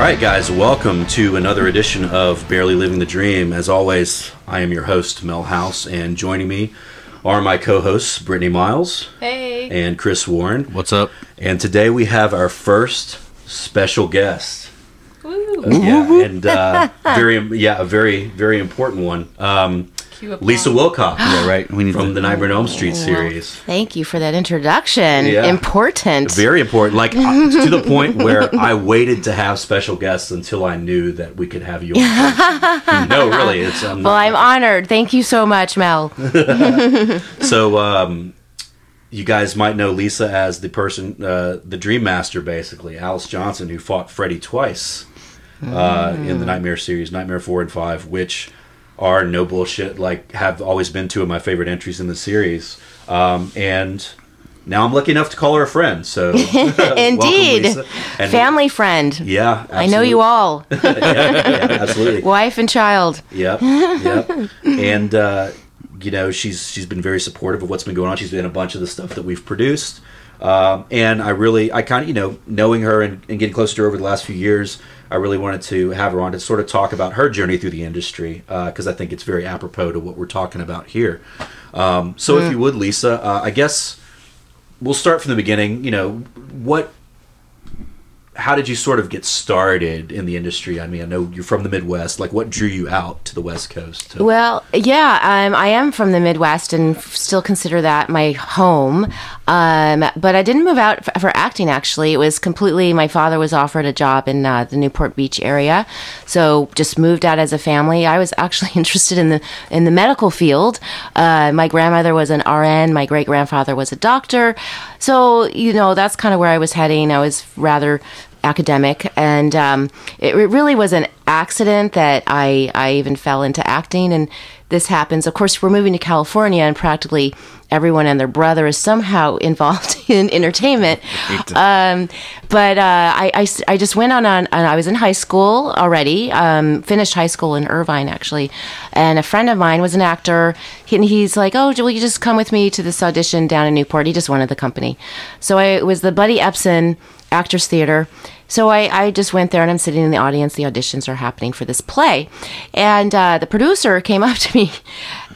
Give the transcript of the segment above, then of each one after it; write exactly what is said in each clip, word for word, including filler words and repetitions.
right, guys, welcome to another edition of Barely Living the Dream. As always, I am your host, Mel House, and joining me are my co-hosts, Brittany Miles. Hey. And Chris Warren. What's up? And today we have our first special guest. Woo. Uh, yeah, and uh, very, yeah, a very, very important one. Um, Lisa Wilcox, yeah, right? We need from to, the Nightmare on Elm Street series. Thank you for that introduction. Yeah. Important. Very important. Like, to the point where I waited to have special guests until I knew that we could have you on. No, really. It's, I'm well, I'm happy. Honored. Thank you so much, Mel. So, um, you guys might know Lisa as the person, uh, the Dream Master, basically. Alice Johnson, who fought Freddy twice uh, mm. in the Nightmare series, Nightmare four and five, which... are no bullshit, like, have always been two of my favorite entries in the series. Um, and now I'm lucky enough to call her a friend, so... Indeed! Welcome, Lisa. And family friend. Yeah, absolutely. I know you all. yeah, yeah, absolutely. Wife and child. Yep, yep. And, uh, you know, she's she's been very supportive of what's been going on. She's been in a bunch of the stuff that we've produced. Um, and I really, I kind of, you know, knowing her and, and getting closer to her over the last few years... I really wanted to have her on to sort of talk about her journey through the industry because uh, I think it's very apropos to what we're talking about here. Um, so mm. if you would, Lisa, uh, I guess we'll start from the beginning. You know, what, how did you sort of get started in the industry? I mean, I know you're from the Midwest. Like, what drew you out to the West Coast? To- well, yeah, um, I am from the Midwest and f- still consider that my home. Um, but I didn't move out f- for acting, actually. It was completely, my father was offered a job in uh, the Newport Beach area. So just moved out as a family. I was actually interested in the in the medical field. Uh, my grandmother was an R N. My great-grandfather was a doctor. So, you know, that's kind of where I was heading. I was rather... academic, and um, it really was an accident that I, I even fell into acting, and this happens. Of course, we're moving to California, and practically everyone and their brother is somehow involved in entertainment. Um, but uh, I, I, I just went on, on, and I was in high school already, um, finished high school in Irvine, actually, and a friend of mine was an actor, and he's like, oh, will you just come with me to this audition down in Newport? He just wanted the company. So I, it was the Buddy Epson Actors Theater. So I, I just went there, and I'm sitting in the audience. The auditions are happening for this play. And uh, the producer came up to me.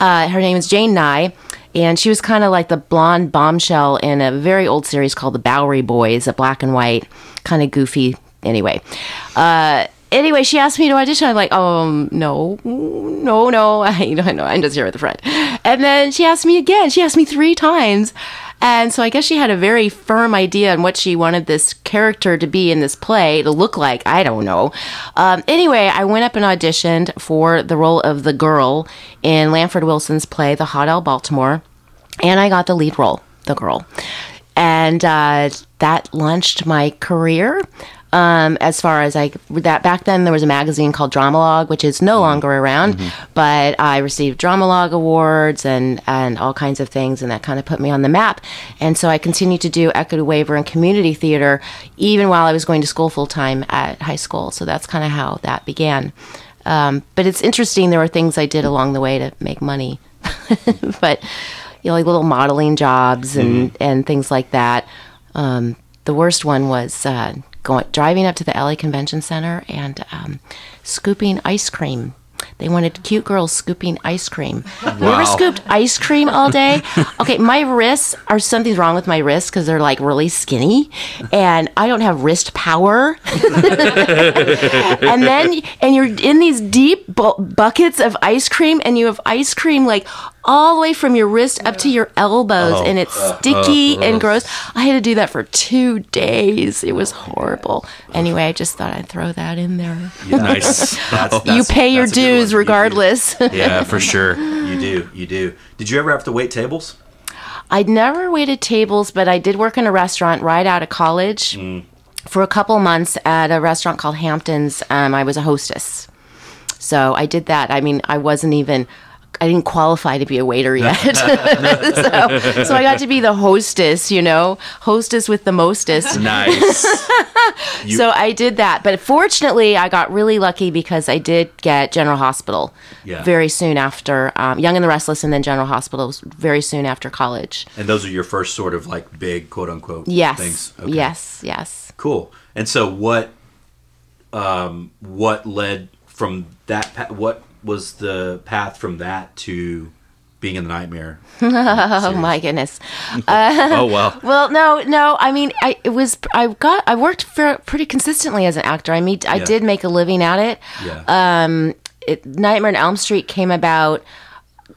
Uh, her name is Jane Nye, and she was kind of like the blonde bombshell in a very old series called The Bowery Boys, a black and white, kind of goofy, anyway. Uh, anyway, she asked me to audition. I'm like, um, no, no, no. I, you know, I know, I'm just here with a friend. And then she asked me again. She asked me three times. And so I guess she had a very firm idea on what she wanted this character to be in this play to look like. I don't know. Um, anyway, I went up and auditioned for the role of the girl in Lanford Wilson's play, The Hot l Baltimore. And I got the lead role, the girl. And uh, that launched my career. Um, as far as I, that back then there was a magazine called Dramalogue, which is no mm-hmm. longer around, mm-hmm. but I received Dramalogue awards and, and all kinds of things, and that kind of put me on the map. And so I continued to do equity waiver and community theater, even while I was going to school full-time at high school. So that's kind of how that began. Um, but it's interesting, there were things I did along the way to make money, but, you know, like little modeling jobs and, mm-hmm. and things like that. Um, the worst one was... Uh, Going, driving up to the L A Convention Center and um, scooping ice cream. They wanted cute girls scooping ice cream. Wow. You ever scooped ice cream all day? Okay, my wrists are something's wrong with my wrists because they're like really skinny, and I don't have wrist power. and then and you're in these deep bu- buckets of ice cream, and you have ice cream like all the way from your wrist up to your elbows, oh, and it's sticky uh, uh, and gross. I had to do that for two days. It was horrible. Anyway, I just thought I'd throw that in there. Yeah, nice. That's, that's, you pay your dues. Regardless. Yeah, for sure. You do. You do. Did you ever have to wait tables? I'd never waited tables, but I did work in a restaurant right out of college mm. for a couple months at a restaurant called Hampton's. Um, I was a hostess. So I did that. I mean, I wasn't even... I didn't qualify to be a waiter yet. so, so I got to be the hostess, you know, hostess with the mostest. Nice. you- so I did that. But fortunately, I got really lucky because I did get General Hospital yeah. very soon after, um, Young and the Restless, and then General Hospital very soon after college. And those are your first sort of like big, quote unquote, yes. things? Okay. Yes, yes. Cool. And so what... um, what led from that, pa- what was the path from that to being in the Nightmare? Oh my goodness. Uh, oh, wow. Well, no, no. I mean, I it was, I got, I worked for pretty consistently as an actor. I mean, I yeah. did make a living at it. Yeah. Um, it, Nightmare on Elm Street came about,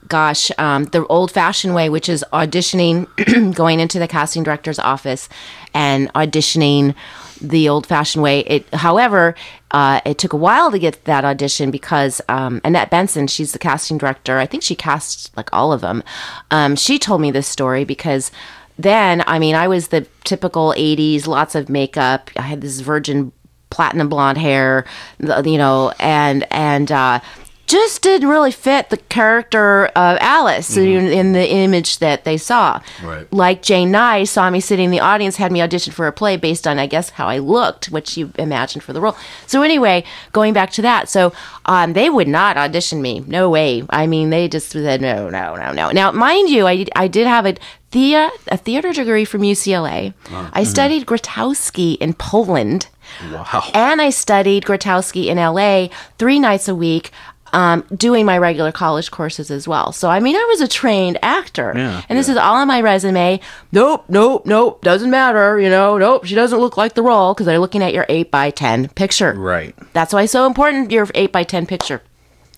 gosh, um, the old-fashioned way, which is auditioning, going into the casting director's office and auditioning the old-fashioned way. It, however, uh, it took a while to get that audition because um, Annette Benson, she's the casting director. I think she cast like all of them. Um, she told me this story because then, I mean, I was the typical eighties, lots of makeup. I had this virgin platinum blonde hair, you know, and and uh, just didn't really fit the character of Alice mm-hmm. in, in the image that they saw. Right. Like Jane Nye saw me sitting in the audience, had me audition for a play based on, I guess, how I looked, which you imagined for the role. So anyway, going back to that, so um, they would not audition me. No way. I mean, they just said, no, no, no, no. Now, mind you, I, I did have a... Thea, a theater degree from U C L A. Wow. I studied mm-hmm. Grotowski in Poland. Wow. And I studied Grotowski in L A three nights a week, um, doing my regular college courses as well. So, I mean, I was a trained actor. Yeah, and this yeah. is all on my resume. Nope, nope, nope, doesn't matter, you know, nope, she doesn't look like the role because they're looking at your eight by ten picture. Right. That's why it's so important, your eight by ten picture.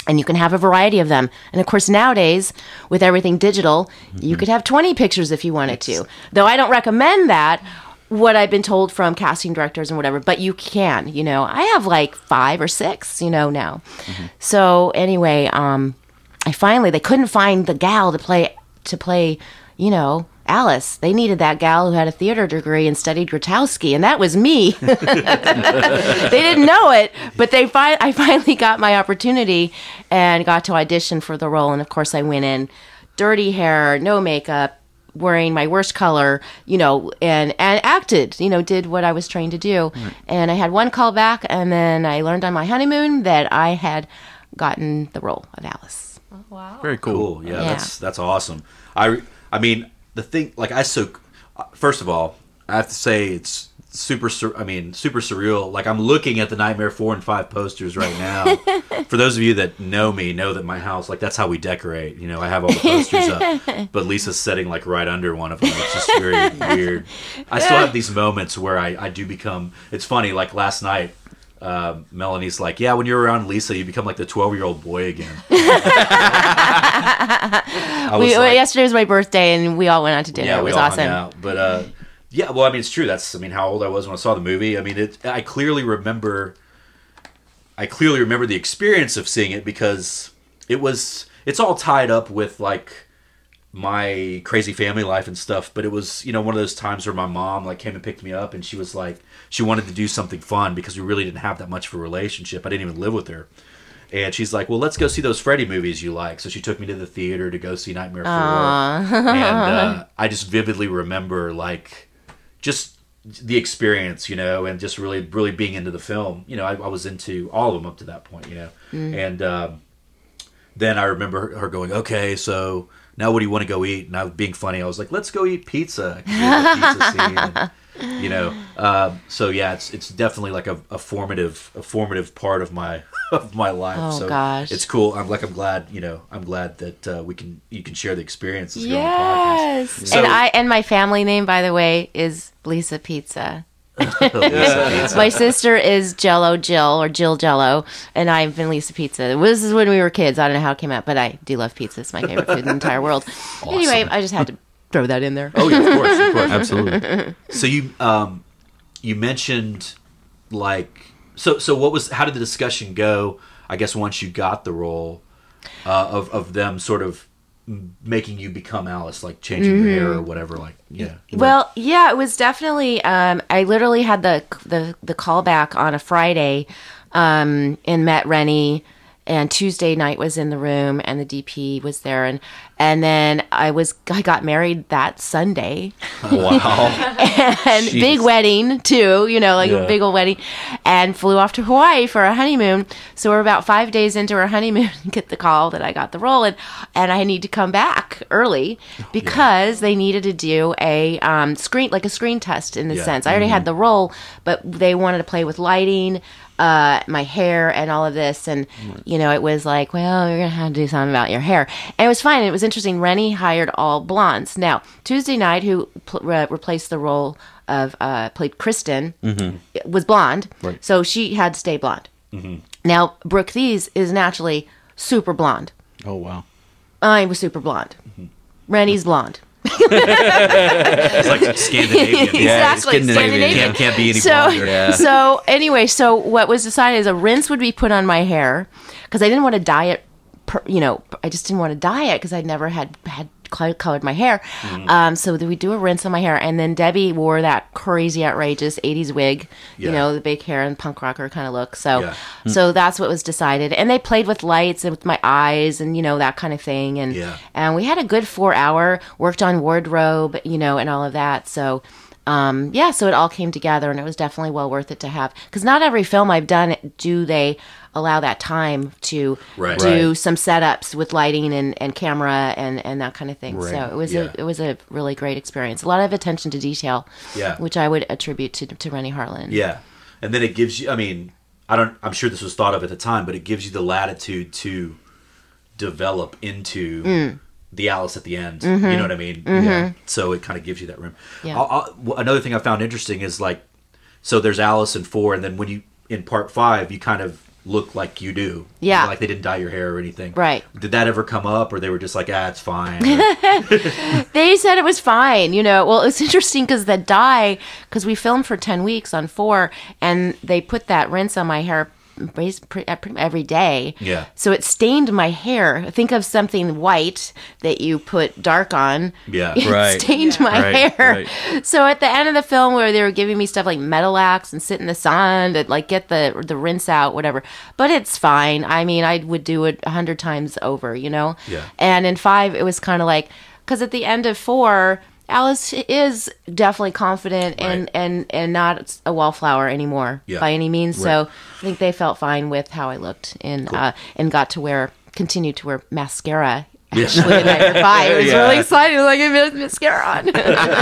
And you can have a variety of them. And, of course, nowadays, with everything digital, mm-hmm. you could have twenty pictures if you wanted to. Though I don't recommend that, what I've been told from casting directors and whatever. But you can, you know. I have, like, five or six, you know, now. Mm-hmm. So, anyway, um, I finally, they couldn't find the gal to play, to play, you know, Alice. They needed that gal who had a theater degree and studied Grotowski, and that was me. They didn't know it, but they fi- I finally got my opportunity and got to audition for the role. And of course, I went in, dirty hair, no makeup, wearing my worst color, you know, and, and acted, you know, did what I was trained to do. Right. And I had one call back, and then I learned on my honeymoon that I had gotten the role of Alice. Oh, wow. Very cool. Yeah, yeah. That's, that's awesome. I, I mean... The thing, like, I so, first of all, I have to say it's super, sur- I mean, super surreal. Like, I'm looking at the Nightmare four and five posters right now. For those of you that know me, know that my house, like, that's how we decorate. You know, I have all the posters up, but Lisa's sitting, like, right under one of them. It's just very weird. I still have these moments where I, I do become, it's funny, like, last night, Uh, Melanie's like, yeah, when you're around Lisa, you become like the twelve-year-old boy again. we, well, like, yesterday was my birthday, and we all went out to dinner. Yeah, it was awesome. But uh, yeah, well, I mean, it's true. That's, I mean, how old I was when I saw the movie. I mean, it. I clearly remember. I clearly remember the experience of seeing it because it was. It's all tied up with like my crazy family life and stuff, but it was, you know, one of those times where my mom like came and picked me up, and she was like, she wanted to do something fun because we really didn't have that much of a relationship. I didn't even live with her, and she's like, well, let's go see those Freddy movies you like. So she took me to the theater to go see Nightmare four, and uh, I just vividly remember like just the experience, you know, and just really really being into the film, you know. I, I was into all of them up to that point, you know. Mm. And um, then I remember her going, okay, so now what do you want to go eat? And I was being funny. I was like, let's go eat pizza. pizza scene. And, you know, um, so yeah, it's it's definitely like a, a formative a formative part of my of my life. Oh, so gosh. It's cool. I'm like I'm glad, you know, I'm glad that uh, we can you can share the experiences. Yes. Here on the podcast. So, and I and my family name, by the way, is Lisa Pizza. Lisa my sister is Jello Jill or Jill Jello, and I've been Lisa Pizza. This is when we were kids. I don't know how it came out, but I do love pizza. It's my favorite food in the entire world. Awesome. Anyway, I just had to throw that in there. Oh yeah, of course, of course, absolutely. So you um, you mentioned like so so what was how did the discussion go? I guess once you got the role uh, of of them sort of making you become Alice, like changing mm-hmm. your hair or whatever, like yeah. Well, yeah, it was definitely. Um, I literally had the the the callback on a Friday, um, and met Renny, and Tuesday night was in the room, and the D P was there, and and then I was I got married that Sunday. Wow! And jeez. Big wedding too, you know, like yeah. a big old wedding, and flew off to Hawaii for our honeymoon. So we're about five days into our honeymoon, and get the call that I got the role, and and I need to come back early because yeah. they needed to do a um, screen like a screen test in the yeah. sense. I already mm-hmm. had the role, but they wanted to play with lighting. uh, my hair and all of this. And, right. you know, it was like, well, you're going to have to do something about your hair. And it was fine. It was interesting. Renny hired all blondes. Now, Tuesday Night, who pl- re- replaced the role of, uh, played Kristen, mm-hmm. was blonde. Right. So she had to stay blonde. Mm-hmm. Now, Brooke Thies is naturally super blonde. Oh, wow. I was super blonde. Mm-hmm. Rennie's blonde. It's like Scandinavian. Yeah, exactly. Scandinavian. Can't, can't be any blonder. So, yeah. so anyway, so what was decided is a rinse would be put on my hair because I didn't want to dye it. Per, you know, I just didn't want to dye it because I'd never had had colored my hair. Mm. Um, so we do a rinse on my hair, and then Debbie wore that crazy, outrageous eighties wig. Yeah. You know, the big hair and punk rocker kind of look. So, yeah. mm. so that's what was decided. And they played with lights and with my eyes, and you know that kind of thing. And yeah. and we had a good four hour worked on wardrobe, you know, and all of that. So. Um, yeah, so it all came together, and it was definitely well worth it to have. Because not every film I've done do they allow that time to right. do right. some setups with lighting and, and camera and, and that kind of thing. Right. So it was yeah. a, it was a really great experience. A lot of attention to detail, yeah. which I would attribute to to Renny Harlin. Yeah, and then it gives you. I mean, I don't. I'm sure this was thought of at the time, but it gives you the latitude to develop into. Mm. The Alice at the end, mm-hmm. you know what I mean? Mm-hmm. Yeah. So it kind of gives you that room. Yeah. I'll, I'll, another thing I found interesting is like, so there's Alice in four, and then when you in part five, you kind of look like you do. Yeah, like they didn't dye your hair or anything. Right? Did that ever come up, or they were just like, ah, it's fine? They said it was fine. You know, well, it's interesting because the dye, because we filmed for ten weeks on four, and they put that rinse on my hair. Every day, yeah. So it stained my hair. Think of something white that you put dark on. Yeah, it right. Stained yeah. my right, hair. Right. So at the end of the film, where they were giving me stuff like Metalax and sit in the sun to like get the the rinse out, whatever. But it's fine. I mean, I would do it a hundred times over, you know. Yeah. And in five, it was kind of like because at the end of four. Alice is definitely confident and, right. and, and not a wallflower anymore yeah. by any means. Right. So I think they felt fine with how I looked and cool. uh, and got to wear, continued to wear mascara. Actually, yeah. at night five. It was yeah. really exciting. Like I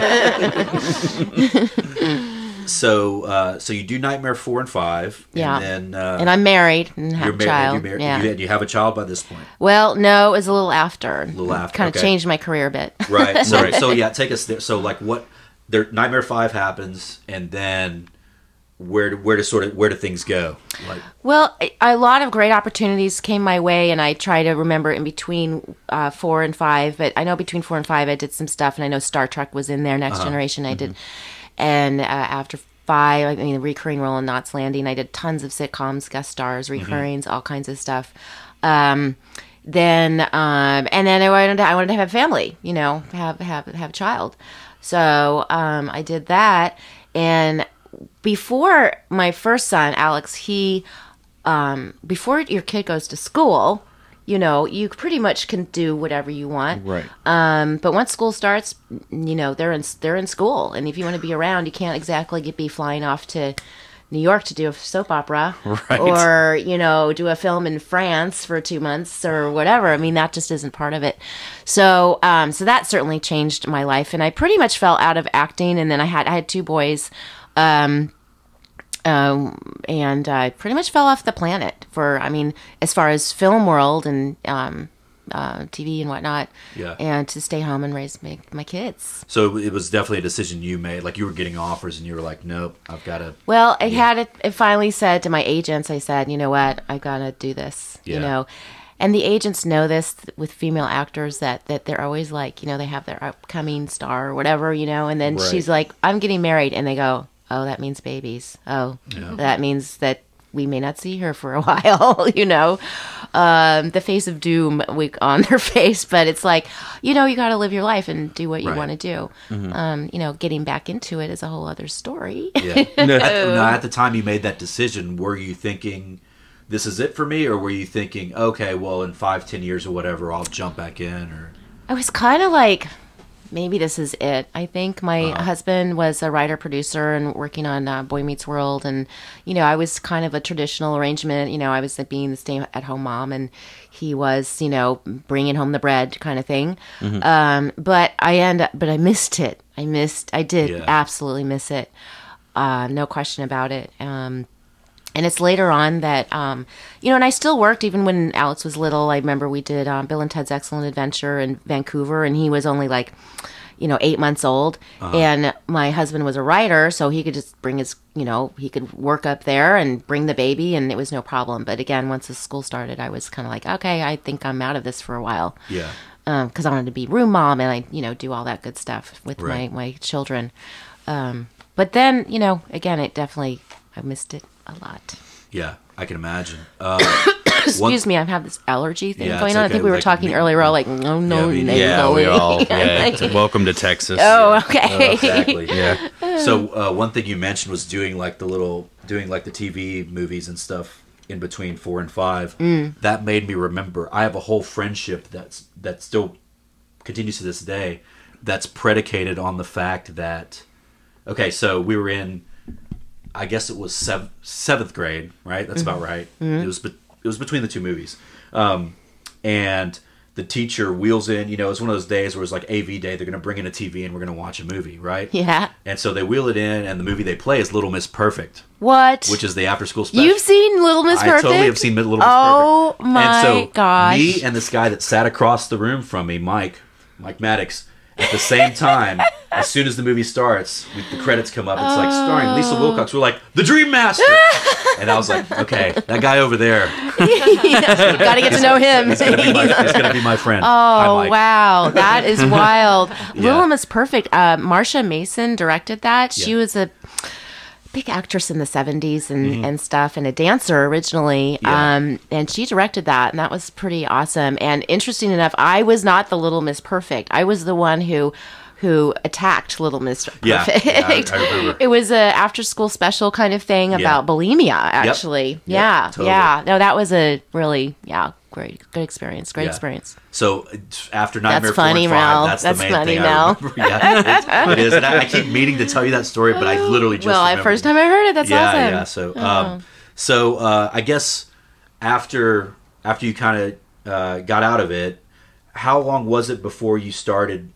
had mascara on. so uh, so you do Nightmare four and five. And yeah. Then, uh, and I'm married and have a mar- child. Mar- yeah. you, you have a child by this point? Well, no, it was a little after. A little after. Kind of okay. changed my career a bit. Right. So, so yeah, take us there. So like what, there, Nightmare five happens and then... Where where do sort of where do things go? Like, well, a, a lot of great opportunities came my way, and I try to remember in between uh, four and five. But I know between four and five, I did some stuff, and I know Star Trek was in there. Next uh-huh. Generation, I mm-hmm. did, and uh, after five, I mean, the recurring role in Knots Landing. I did tons of sitcoms, guest stars, recurrings, mm-hmm. all kinds of stuff. Um, then um, and then I wanted to, I wanted to have a family, you know, have have have a child. So um, I did that, and. Before my first son, Alex, he, um, before your kid goes to school, you know, you pretty much can do whatever you want. Right. Um, but once school starts, you know, they're in they're in school, and if you want to be around, you can't exactly get, be flying off to New York to do a soap opera, right. or you know, do a film in France for two months or whatever. I mean, that just isn't part of it. So, um, so that certainly changed my life, and I pretty much fell out of acting, and then I had I had two boys. Um, um, and I uh, pretty much fell off the planet for, I mean, as far as film world and, um, uh, T V and whatnot, yeah. and to stay home and raise my, my kids. So it was definitely a decision you made, like you were getting offers and you were like, nope, I've got to. Well, I yeah. had it, it finally said to my agents, I said, you know what, I got to do this, yeah. you know, and the agents know this with female actors that, that they're always like, you know, they have their upcoming star or whatever, you know, and then right. she's like, I'm getting married. And they go, oh, that means babies. Oh, yeah. That means that we may not see her for a while, you know, um, the face of doom on their face. But it's like, you know, you got to live your life and do what you right. want to do. Mm-hmm. Um, you know, getting back into it is a whole other story. Yeah. No. At, no, at the time you made that decision, were you thinking this is it for me? Or were you thinking, okay, well, in five, ten years or whatever, I'll jump back in? Or I was kind of like... maybe this is it. I think my uh-huh. husband was a writer producer and working on uh, Boy Meets World, and you know I was kind of a traditional arrangement. You know I was being the stay at home mom, and he was you know bringing home the bread kind of thing. Mm-hmm. Um, but I end up, but I missed it. I missed. I did yeah. absolutely miss it. Uh, no question about it. Um, And it's later on that, um, you know, and I still worked even when Alex was little. I remember we did um, Bill and Ted's Excellent Adventure in Vancouver, and he was only like, you know, eight months old. Uh-huh. And my husband was a writer, so he could just bring his, you know, he could work up there and bring the baby, and it was no problem. But again, once the school started, I was kind of like, okay, I think I'm out of this for a while. Yeah. Because um, I wanted to be room mom, and I, you know, do all that good stuff with right. my, my children. Um, but then, you know, again, it definitely, I missed it a lot. Yeah, I can imagine. Um, Excuse one, me, I have this allergy thing yeah, going on. Okay. I think we were like, talking me, earlier. We're all like, no, no, yeah, no, yeah, no. We all, yeah, like, welcome to Texas. Oh, okay. Oh, exactly. Yeah. So uh, one thing you mentioned was doing like the little, doing like the T V movies and stuff in between four and five. Mm. That made me remember. I have a whole friendship that's that still continues to this day. That's predicated on the fact that, okay, so we were in, I guess it was sev- seventh grade, right? That's mm-hmm. about right. Mm-hmm. It was be- it was between the two movies. Um, and the teacher wheels in, you know, it's one of those days where it's like A V day. They're going to bring in a T V and we're going to watch a movie, right? Yeah. And so they wheel it in, and the movie they play is Little Miss Perfect. What? Which is the after school special. You've seen Little Miss Perfect? I totally have seen Little Miss oh, Perfect. Oh my so gosh. Me and this guy that sat across the room from me, Mike, Mike Maddox, at the same time, as soon as the movie starts, we, the credits come up. It's uh, like starring Lisa Wilcox. We're like, the Dream Master. And I was like, okay, that guy over there. Yes, got to get to know him. He's going to be my friend. Oh, wow. That is wild. Yeah. Little Miss Perfect. Uh, Marsha Mason directed that. She yeah. was a big actress in the seventies and, mm-hmm. and stuff, and a dancer originally. Yeah. Um, and she directed that, and that was pretty awesome. And interesting enough, I was not the Little Miss Perfect. I was the one who who attacked Little Miss Perfect. Yeah, yeah, I, I remember. It was an after-school special kind of thing yeah. about bulimia, actually. Yep. Yeah, yep, totally. yeah. No, that was a really, yeah, great, good experience, great yeah. experience. So after Nightmare that's funny, four and five, Mel. That's, that's the main funny, thing Mel. I remember. Yeah, it, it is. And I, I keep meaning to tell you that story, but I literally just well, remembered. Well, first time I heard it, that's yeah, awesome. Yeah, yeah. So, oh. um, so uh, I guess after after you kind of uh, got out of it, how long was it before you started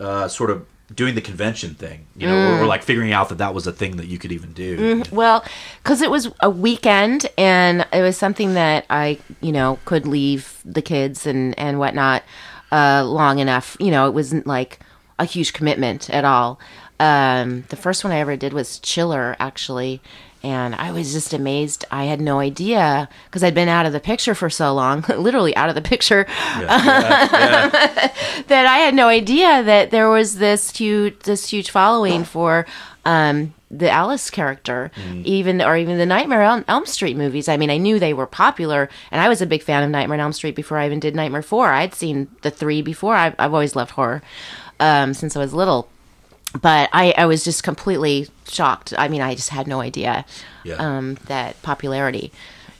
Uh, sort of doing the convention thing, you know, mm. or, or like figuring out that that was a thing that you could even do? Mm-hmm. Well, because it was a weekend, and it was something that I, you know, could leave the kids and, and whatnot uh, long enough. You know, it wasn't like a huge commitment at all. Um, the first one I ever did was Chiller, actually. And I was just amazed. I had no idea, because I'd been out of the picture for so long, literally out of the picture, yeah, yeah, yeah. that I had no idea that there was this huge, this huge following for um, the Alice character, mm. even or even the Nightmare on Elm Street movies. I mean, I knew they were popular, and I was a big fan of Nightmare on Elm Street before I even did Nightmare four. I'd seen the three before. I've, I've always loved horror um, since I was little. But I, I was just completely shocked. I mean, I just had no idea yeah. um, that popularity.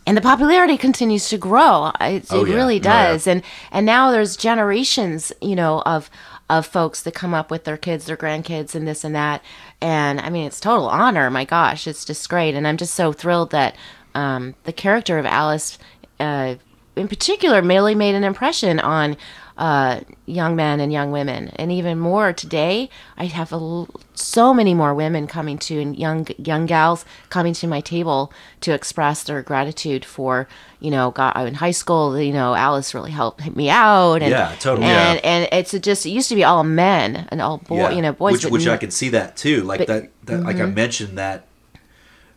And the popularity continues to grow. It, oh, it yeah. really does. Yeah. And and now there's generations, you know, of of folks that come up with their kids, their grandkids, and this and that. And, I mean, it's total honor. My gosh, it's just great. And I'm just so thrilled that um, the character of Alice, uh, in particular, really made an impression on Uh, young men and young women, and even more today. I have a l- so many more women coming to, and young young gals coming to my table to express their gratitude for, you know, God, in high school, you know, Alice really helped me out. And, yeah, totally. And, yeah. and it's just, it used to be all men and all boy, yeah. you know, boys. Which, which n- I can see that too. Like but, that, that mm-hmm. like I mentioned that.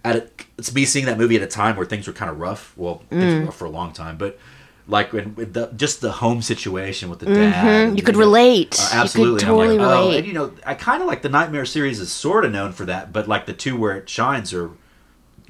At a, it's me seeing that movie at a time where things were kind of rough. Well, things mm. were rough for a long time, but. Like when, with the, just the home situation with the mm-hmm. dad. You, you could know, relate. Uh, absolutely. You could totally like, relate. Oh, and you know, I kind of like the Nightmare series is sort of known for that, but like the two where it shines are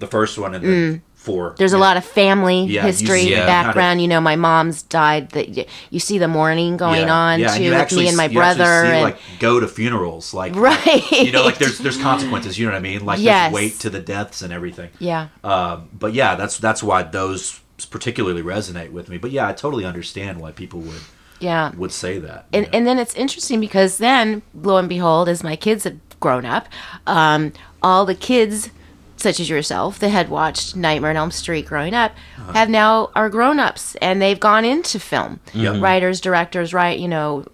the first one and mm. the four. There's a know. lot of family yeah, history you, yeah, background. Kinda, you know, my mom's died. That you see the mourning going yeah, on yeah, too, with actually, me and my you brother. See, and like go to funerals, like right. You know, like there's there's consequences. You know what I mean? Like yes. there's weight to the deaths and everything. Yeah. Um, but yeah, that's that's why those particularly resonate with me. But yeah, I totally understand why people would yeah would say that. And know? and then it's interesting because then, lo and behold, as my kids have grown up, um, all the kids, such as yourself, that had watched Nightmare on Elm Street growing up, uh-huh. have now are grown-ups, and they've gone into film. Yep. Writers, directors, right, you know,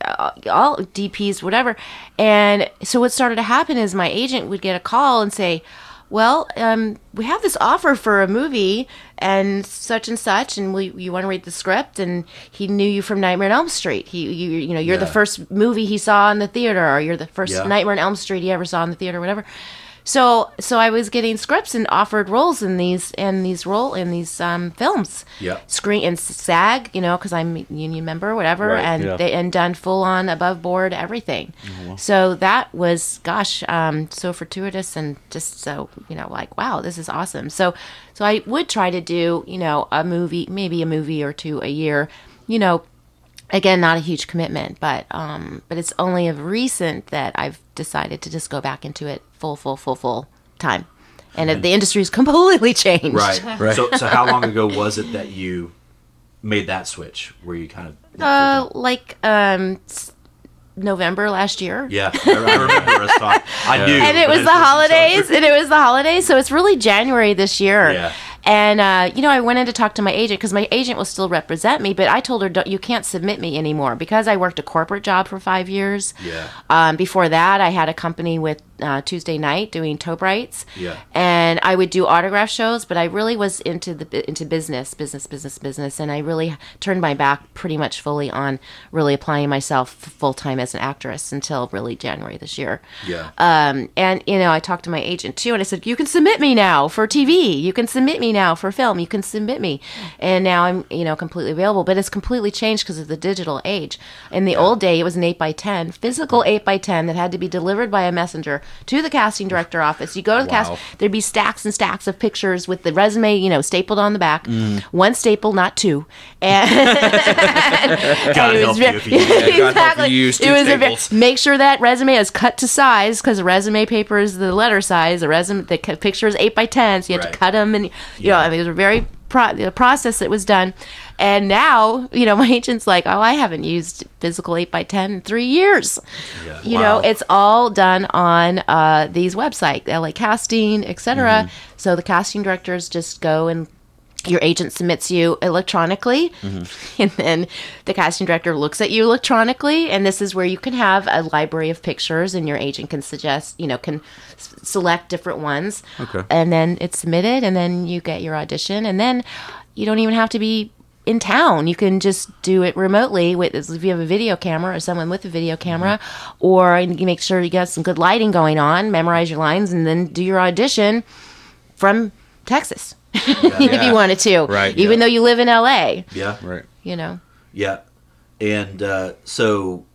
all D Ps, whatever. And so what started to happen is my agent would get a call and say, well, um, we have this offer for a movie and such and such, and we, you want to read the script? And he knew you from Nightmare on Elm Street. He, you, you know, you're yeah. the first movie he saw in the theater, or you're the first yeah. Nightmare on Elm Street he ever saw in the theater, whatever. So, so I was getting scripts and offered roles in these and these role in these um, films. Yeah. Screen and SAG, you know, because I'm a union member, whatever, right, and yeah. they, and done full on above board everything. Oh, wow. So that was, gosh, um, so fortuitous and just so, you know, like, wow, this is awesome. So, so I would try to do, you know, a movie, maybe a movie or two a year, you know. Again, not a huge commitment, but um, but it's only of recent that I've decided to just go back into it full, full, full, full time. And mm-hmm. the industry's completely changed. Right, right. so, so how long ago was it that you made that switch where you kind of... Uh, like um, November last year. Yeah, I remember us talking. I knew. And it was the holidays, and it was the holidays, so it's really January this year. Yeah. And, uh, you know, I went in to talk to my agent because my agent will still represent me, but I told her, don't, you can't submit me anymore because I worked a corporate job for five years. Yeah. Um, before that, I had a company with uh, Tuesday Night doing Tobrights. Yeah. And I would do autograph shows, but I really was into the into business, business, business, business. And I really turned my back pretty much fully on really applying myself full-time as an actress until really January this year. Yeah. Um, and, you know, I talked to my agent, too, and I said, you can submit me now for T V. You can submit me now for film, you can submit me, and now I'm, you know, completely available. But it's completely changed because of the digital age. In the yeah. old day, it was an eight by ten physical eight by ten that had to be delivered by a messenger to the casting director office. You go to the wow. cast, there'd be stacks and stacks of pictures with the resume, you know, stapled on the back. Mm. One staple, not two. And God help you if you exactly. you use two staples. A, make sure that resume is cut to size, because resume paper is the letter size. The resume, the picture is eight by ten, so you had right. to cut them. And you know, I mean, it was a very pro- the process that was done. And now, you know, my agent's like, oh, I haven't used physical eight by ten in three years. Yeah. You wow. know, it's all done on uh, these websites, L A Casting, et cetera. Mm-hmm. So the casting directors just go and your agent submits you electronically, mm-hmm. and then the casting director looks at you electronically, and this is where you can have a library of pictures, and your agent can suggest, you know, can s- select different ones, okay. and then it's submitted, and then you get your audition, and then you don't even have to be in town. You can just do it remotely with, if you have a video camera or someone with a video camera, mm-hmm. or you make sure you got some good lighting going on, memorize your lines, and then do your audition from Texas. Yeah, if yeah. you wanted to, right, even yeah. though you live in L A, yeah, right, you know, yeah, and uh, so,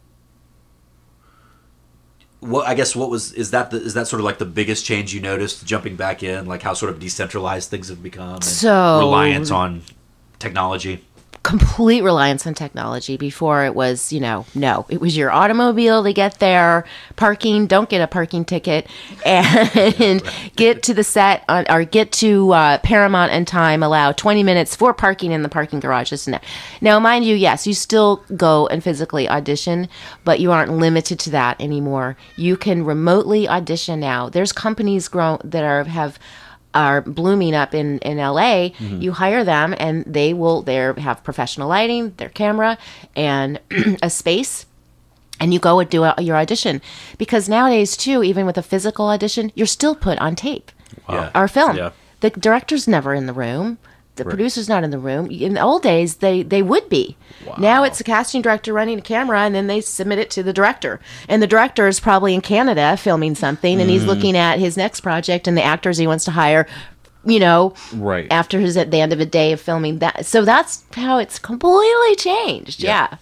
what I guess what was is that the, is that sort of like the biggest change you noticed jumping back in, like how sort of decentralized things have become, and so reliance on technology. Complete reliance on technology. Before it was, you know, no, it was your automobile to get there, parking, don't get a parking ticket, and get to the set on, or get to uh, Paramount in time, allow twenty minutes for parking in the parking garage. Now, now, mind you, yes, you still go and physically audition, but you aren't limited to that anymore. You can remotely audition now. There's companies grow- that are have... are blooming up in, in L A, mm-hmm. you hire them and they will they have professional lighting, their camera, and a space, and you go and do a, your audition. Because nowadays, too, even with a physical audition, you're still put on tape wow. or film. Yeah. The director's never in the room. The right. producer's not in the room. In the old days, they, they would be. Wow. Now it's the casting director running a camera, and then they submit it to the director. And the director is probably in Canada filming something, and mm. he's looking at his next project and the actors he wants to hire, you know, right. after his at the end of a day of filming. That. So that's how it's completely changed. Yeah.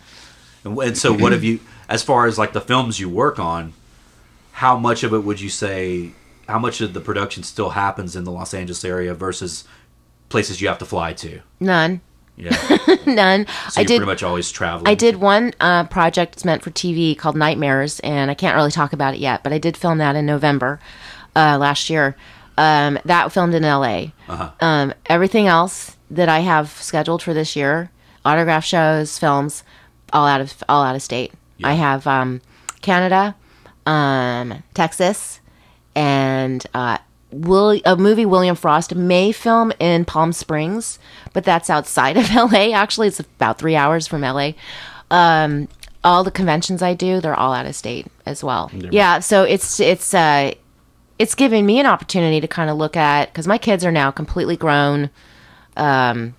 yeah. And so what have you, as far as like the films you work on, how much of it would you say, how much of the production still happens in the Los Angeles area versus places you have to fly to? None. Yeah. None. So you pretty much always traveling. I did one uh, project it's meant for T V called Nightmares, and I can't really talk about it yet, but I did film that in November uh, last year. Um, that filmed in L A. Uh-huh. Um, everything else that I have scheduled for this year, autograph shows, films, all out of all out of state. Yeah. I have um, Canada, um, Texas, and uh Will, a movie William Frost may film in Palm Springs, but that's outside of L A. Actually, it's about three hours from L A. Um, all the conventions I do, they're all out of state as well. Yeah, so it's it's uh, it's given me an opportunity to kind of look at, because my kids are now completely grown, um,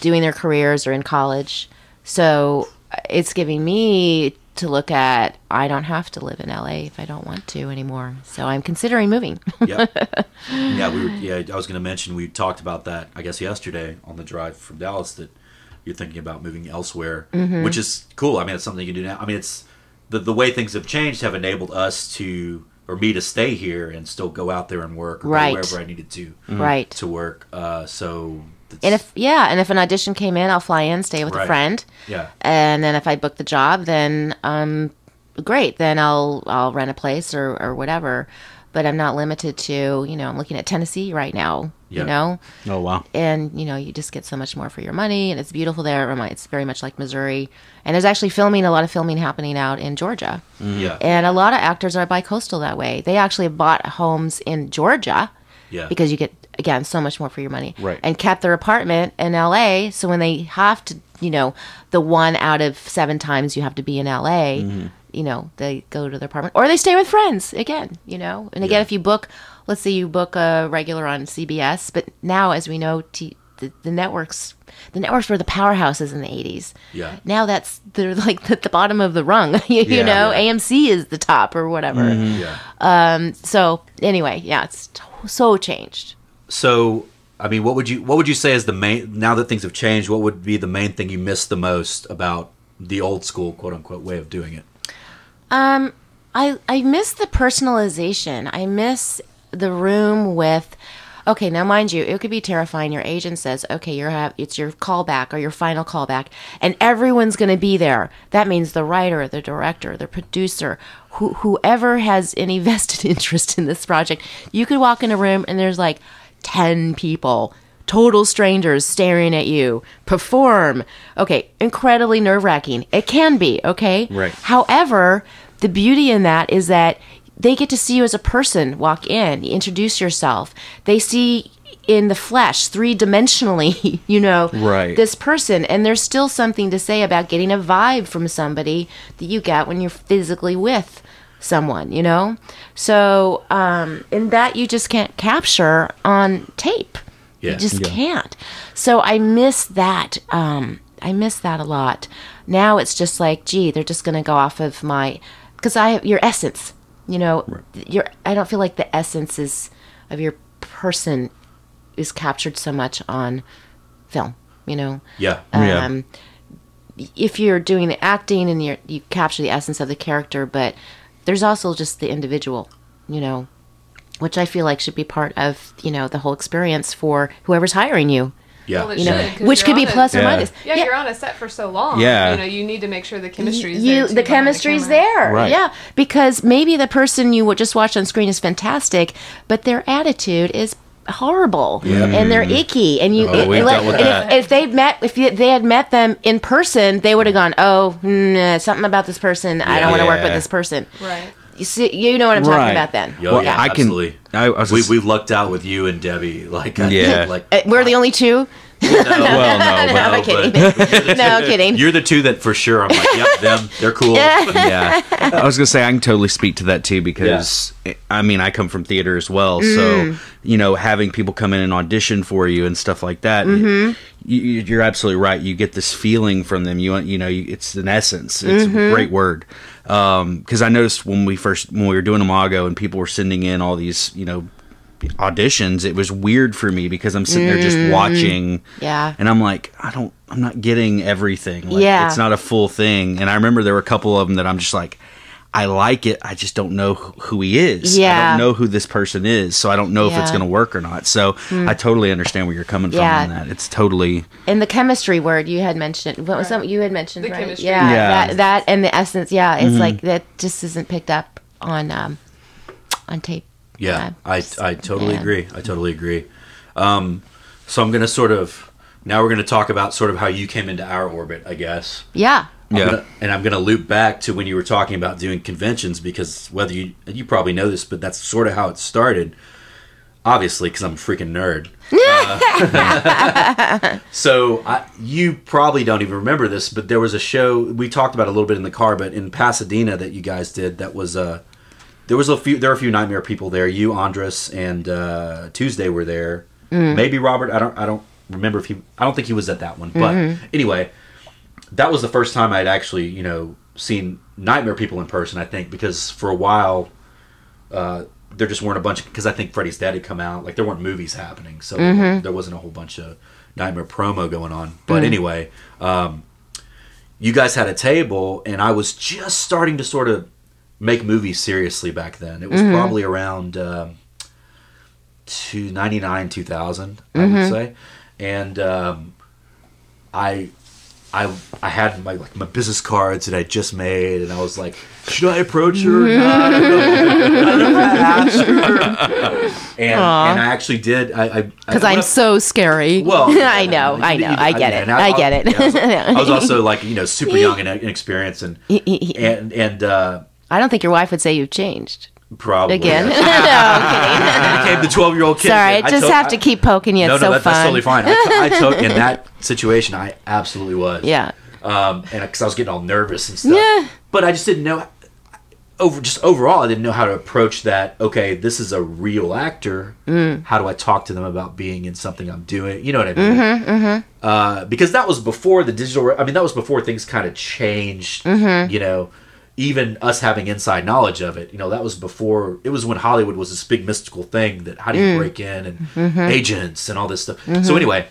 doing their careers or in college. So it's giving me to look at, I don't have to live in L A if I don't want to anymore. So I'm considering moving. Yeah. Yeah, we were, yeah, I was going to mention, we talked about that, I guess, yesterday on the drive from Dallas, that you're thinking about moving elsewhere, mm-hmm. which is cool. I mean, it's something you can do now. I mean, it's the, the way things have changed have enabled us to, or me to stay here and still go out there and work, or right. go wherever I needed to, right. to work. Uh, so... And if yeah, and if an audition came in, I'll fly in, stay with right. a friend. Yeah. And then if I book the job, then um, great. Then I'll I'll rent a place or, or whatever. But I'm not limited to, you know, I'm looking at Tennessee right now. Yeah. You know. Oh wow. And you know, you just get so much more for your money, and it's beautiful there. It's very much like Missouri. And there's actually filming, a lot of filming happening out in Georgia. Mm. Yeah. And a lot of actors are bi-coastal that way. They actually bought homes in Georgia. Yeah. Because you get, again, so much more for your money. Right. And kept their apartment in L A, so when they have to, you know, the one out of seven times you have to be in L A, mm-hmm. you know, they go to their apartment. Or they stay with friends, again, you know. And again, yeah. if you book, let's say you book a regular on C B S, but now, as we know, t- the, the networks the networks were the powerhouses in the eighties. Yeah. Now that's, they're like at the bottom of the rung, you, yeah, you know. Yeah. A M C is the top or whatever. Mm-hmm. Yeah. Um. So, anyway, yeah, it's t- so changed. So, I mean, what would you what would you say is the main, now that things have changed, what would be the main thing you miss the most about the old school, quote unquote, way of doing it? Um, I I miss the personalization. I miss the room with, okay, now mind you, it could be terrifying. Your agent says, okay, you're have, it's your callback or your final callback, and everyone's going to be there. That means the writer, the director, the producer, who, whoever has any vested interest in this project. You could walk in a room and there's like ten people, total strangers staring at you, perform. Okay, incredibly nerve-wracking. It can be, okay? Right. However, the beauty in that is that they get to see you as a person walk in, introduce yourself. They see in the flesh, three-dimensionally, you know, right. this person. And there's still something to say about getting a vibe from somebody that you get when you're physically with someone, you know? So, um, and that you just can't capture on tape. Yeah. You just yeah. can't. So I miss that. Um, I miss that a lot. Now it's just like, gee, they're just going to go off of my, because I, your essence, you know, right. your, I don't feel like the essence is, of your person is captured so much on film, you know? Yeah. Um, yeah. If you're doing the acting and you're, you capture the essence of the character, but there's also just the individual, you know, which I feel like should be part of, you know, the whole experience for whoever's hiring you. Yeah. Well, you know, should, which could be a, plus yeah. or minus. Yeah, yeah, you're on a set for so long. Yeah. You know, you need to make sure the chemistry's you, there. The chemistry's the there. Right. Yeah. Because maybe the person you just watched on screen is fantastic, but their attitude is horrible yeah. and they're icky and you oh, it, like, and if, if they met if you, they had met them in person, they would have gone, oh nah, something about this person, yeah, I don't want to yeah. work with this person, right? You see, you know what I'm right. talking about then. Oh, well, yeah, I absolutely. Can I, I we, we've lucked out with you and Debbie, like I, yeah like uh, we're the only two. No, no, well, no, no, no, kidding. But, no, kidding. You're the two that for sure I'm like, yep, them, they're cool. Yeah. I was going to say, I can totally speak to that too, because, yeah. I mean, I come from theater as well. Mm. So, you know, having people come in and audition for you and stuff like that, mm-hmm. you, you're absolutely right. You get this feeling from them. You, you know, it's an essence. It's mm-hmm. a great word. Um, because I noticed when we first, when we were doing Imago and people were sending in all these, you know, auditions, it was weird for me because I'm sitting there just watching, yeah, and I'm like, I don't, I'm not getting everything. Like, yeah, it's not a full thing. And I remember there were a couple of them that I'm just like, I like it, I just don't know who he is. Yeah, I don't know who this person is, so I don't know yeah. if it's going to work or not. So mm. I totally understand where you're coming yeah. from on that. It's totally in the chemistry word you had mentioned. What was right. something you had mentioned? The right? chemistry, yeah, yeah. That, that and the essence. Yeah, it's mm-hmm. like that just isn't picked up on um, on tape. Yeah, I, I totally yeah. agree. I totally agree. Um, so I'm going to sort of, now we're going to talk about sort of how you came into our orbit, I guess. Yeah. I'm yeah. Gonna, and I'm going to loop back to when you were talking about doing conventions, because whether you, you probably know this, but that's sort of how it started, obviously, because I'm a freaking nerd. uh, so I, you probably don't even remember this, but there was a show, we talked about it a little bit in the car, but in Pasadena that you guys did that was a, uh, There was a few. There were a few Nightmare people there. You, Andres, and uh, Tuesday were there. Mm. Maybe Robert. I don't. I don't remember if he. I don't think he was at that one. But mm-hmm. anyway, that was the first time I'd actually, you know, seen Nightmare people in person. I think because for a while, uh, there just weren't a bunch. Because I think Freddy's Dead had come out. Like there weren't movies happening, so mm-hmm. there wasn't a whole bunch of Nightmare promo going on. But mm. anyway, um, you guys had a table, and I was just starting to sort of make movies seriously back then. It was mm-hmm. probably around um, ninety-nine, two thousand, I mm-hmm. would say. And um, I, I, I had my like my business cards that I just made, and I was like, should I approach her? Or not? I don't know if I asked her. And Aww. and I actually did. I because I'm so scary. Well, yeah, I know, I know, I get it, I get it. I was also like you know super young and inexperienced, and and and. Uh, I don't think your wife would say you've changed. Probably. Again. No, I'm kidding. I became the twelve-year-old kid. Sorry, I just I to- have to keep poking you. It's no, no, so that, fun. That's totally fine. I, t- I took, in that situation, I absolutely was. Yeah. Um, and because I was getting all nervous and stuff. Yeah. But I just didn't know, over just overall, I didn't know how to approach that, okay, this is a real actor. Mm. How do I talk to them about being in something I'm doing? You know what I mean? Mm-hmm, mm-hmm. Uh, because that was before the digital, re- I mean, that was before things kind of changed, mm-hmm. you know. Even us having inside knowledge of it, you know, that was before, it was when Hollywood was this big mystical thing that how do you mm. break in and mm-hmm. agents and all this stuff. Mm-hmm. So anyway,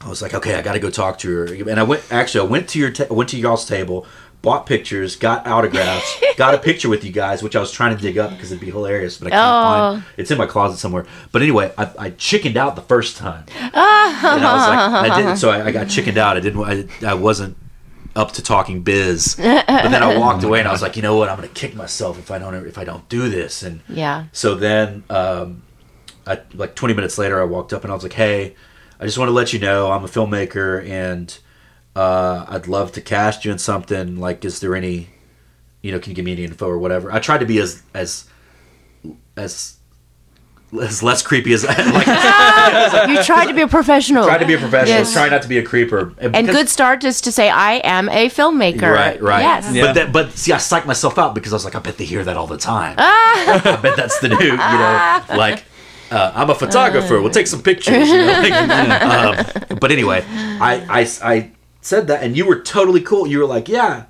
I was like, okay, I got to go talk to her. And I went, actually, I went to your, ta- went to y'all's table, bought pictures, got autographs, got a picture with you guys, which I was trying to dig up because it'd be hilarious, but I can't oh. find it. It's in my closet somewhere. But anyway, I, I chickened out the first time. and I was like, I didn't, so I, I got chickened out. I didn't, I, I wasn't. Up to talking biz, but then I walked away and I was like, you know what, I'm gonna kick myself if I don't if I don't do this. And yeah. So then, um, I, like twenty minutes later, I walked up and I was like, hey, I just want to let you know I'm a filmmaker and uh, I'd love to cast you in something. Like, is there any, you know, can you give me any info or whatever? I tried to be as as as. As less creepy as like, you tried to be a professional. Tried to be a professional. Yes. Try not to be a creeper. And, and good start is to say I am a filmmaker. Right, right. Yes. Yeah. But that, but see, I psyched myself out because I was like, I bet they hear that all the time. I bet that's the new, you know, like uh, I'm a photographer. We'll take some pictures. You know? Like, um, but anyway, I, I I said that, and you were totally cool. You were like, yeah,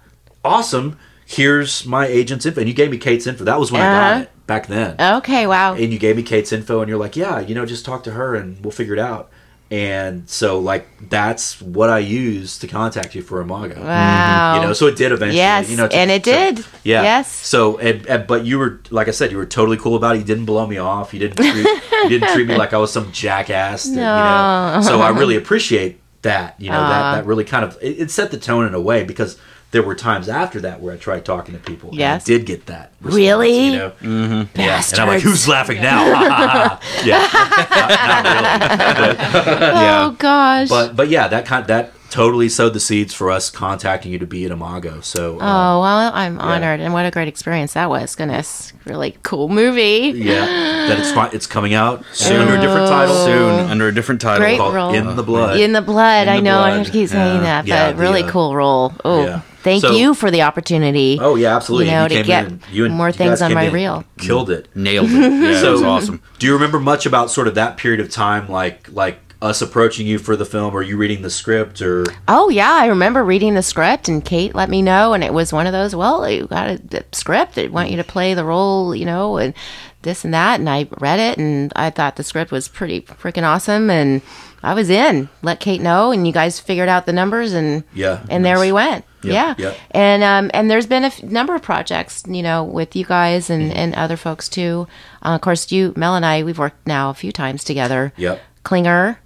awesome. Here's my agent's info, and you gave me Kate's info. That was when uh-huh. I got it. Back then. Okay, wow. And you gave me Kate's info and you're like, yeah, you know, just talk to her and we'll figure it out. And so, like, that's what I used to contact you for Imago. Wow. Mm-hmm. You know, so it did eventually. Yes, you know, and it so, did. Yeah. Yes. So, and, and, but you were, like I said, you were totally cool about it. You didn't blow me off. You didn't treat, you didn't treat me like I was some jackass. No. That, you know, so I really appreciate that. You know, uh, that, that really kind of, it, it set the tone in a way because there were times after that where I tried talking to people. Yes. And I did get that. Really? You know? Mm-hmm. Bastards. Yeah. And I'm like, who's laughing now? yeah. Not, not really. But, yeah. Oh, gosh. But but yeah, that kind that totally sowed the seeds for us contacting you to be at Imago. So, um, oh, well, I'm yeah. honored. And what a great experience that was. Goodness. Really cool movie. Yeah. That it's fi- it's coming out soon. Under a different title. Soon. Under a different title. Great called role. In the Blood. In the Blood. In I the know. Blood. I keep saying yeah. that. But yeah, really the, uh, cool role. Oh. Yeah. Thank so, you for the opportunity. Oh, yeah, absolutely. You know, you to get in, you and, more you things on my reel. Killed it. Nailed it. Yeah, so it was awesome. Do you remember much about sort of that period of time, like like us approaching you for the film, or you reading the script? Or Oh, yeah, I remember reading the script, and Kate let me know, and it was one of those, well, you got a script. They want you to play the role, you know, and this and that. And I read it, and I thought the script was pretty freaking awesome, and I was in. Let Kate know, and you guys figured out the numbers, and yeah, and nice. There we went. Yep, yeah, yep. And um, and there's been a f- number of projects, you know, with you guys and, mm-hmm. and other folks too. Uh, of course, you, Mel, and I, we've worked now a few times together. Yep. Klinger.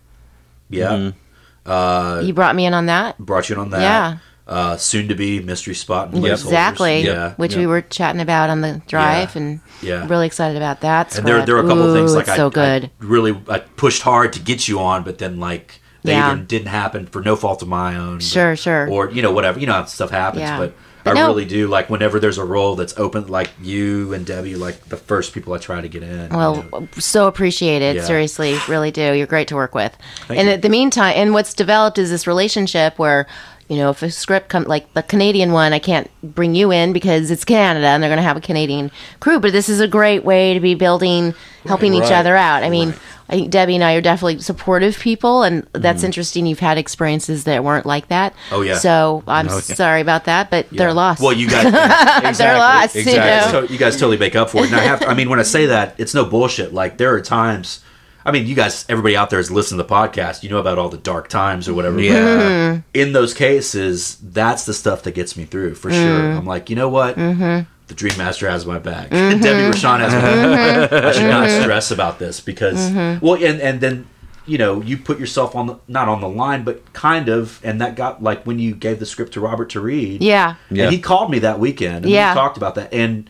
Yeah. Mm-hmm. Uh, you brought me in on that. Brought you in on that. Yeah. Uh, soon to be Mystery Spot and Placeholders. Exactly. Yeah. Which yeah. we were chatting about on the drive, yeah. and yeah. really excited about that. Squad. And there, there were a couple Ooh, of things like I, so good. I really I pushed hard to get you on, but then like. They yeah. either didn't happen for no fault of my own. Sure, but, sure. Or, you know, whatever. You know how stuff happens. Yeah. But, but I no. really do, like, whenever there's a role that's open, like you and Debbie, like, the first people I try to get in. Well, you know. So appreciated. Yeah. Seriously, really do. You're great to work with. Thank and you. At the meantime, and what's developed is this relationship where You know, if a script comes, like the Canadian one, I can't bring you in because it's Canada and they're going to have a Canadian crew. But this is a great way to be building, helping right. each other out. I mean, right. I think Debbie and I are definitely supportive people, and that's mm-hmm. interesting. You've had experiences that weren't like that. Oh, yeah. So I'm no, yeah. sorry about that, but yeah. they're lost. Well, you guys, yeah, exactly, they're lost. Exactly. You know? So you guys totally make up for it. And I have to, I mean, when I say that, it's no bullshit. Like, there are times. I mean, you guys, everybody out there is listening to the podcast. You know about all the dark times or whatever. Yeah. Mm-hmm. In those cases, that's the stuff that gets me through, for mm-hmm. sure. I'm like, you know what? Mm-hmm. The Dream Master has my back. Mm-hmm. Debbie Rashawn has my back. Mm-hmm. I should mm-hmm. not stress about this because, mm-hmm. well, and, and then, you know, you put yourself on the, not on the line, but kind of, and that got, like, when you gave the script to Robert to read. Yeah. And yeah. he called me that weekend, and yeah. we talked about that. And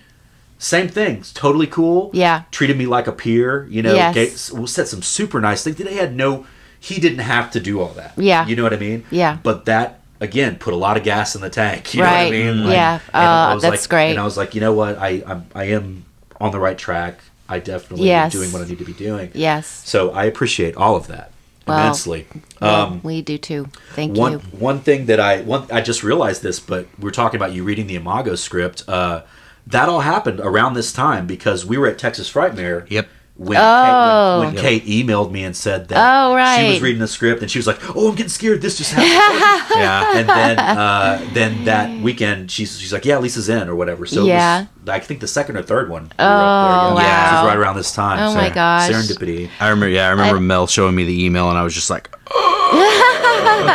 same things, totally cool. Yeah, treated me like a peer. You know, yes. gave, well, said some super nice things. They had no, he didn't have to do all that. Yeah, you know what I mean. Yeah, but that again put a lot of gas in the tank. You right. know what I mean? Like, yeah, uh, that's like, great. And I was like, you know what, I I'm, I am on the right track. I definitely yes. am doing what I need to be doing. Yes. So I appreciate all of that well, immensely. Yeah, um, we do too. Thank one, you. One thing that I one I just realized this, but we're talking about you reading the Imago script. Uh, That all happened around this time because we were at Texas Frightmare. Yep. When, oh. Kate, when, when Kate emailed me and said that oh, right. she was reading the script and she was like, "Oh, I'm getting scared. This just happened." yeah. And then, uh, then that weekend, she's she's like, "Yeah, Lisa's in" or whatever. So yeah. it was, I think the second or third one. Oh, we wow. yeah. It was right around this time. Oh so, my gosh. Serendipity. I remember. Yeah, I remember I, Mel showing me the email and I was just like.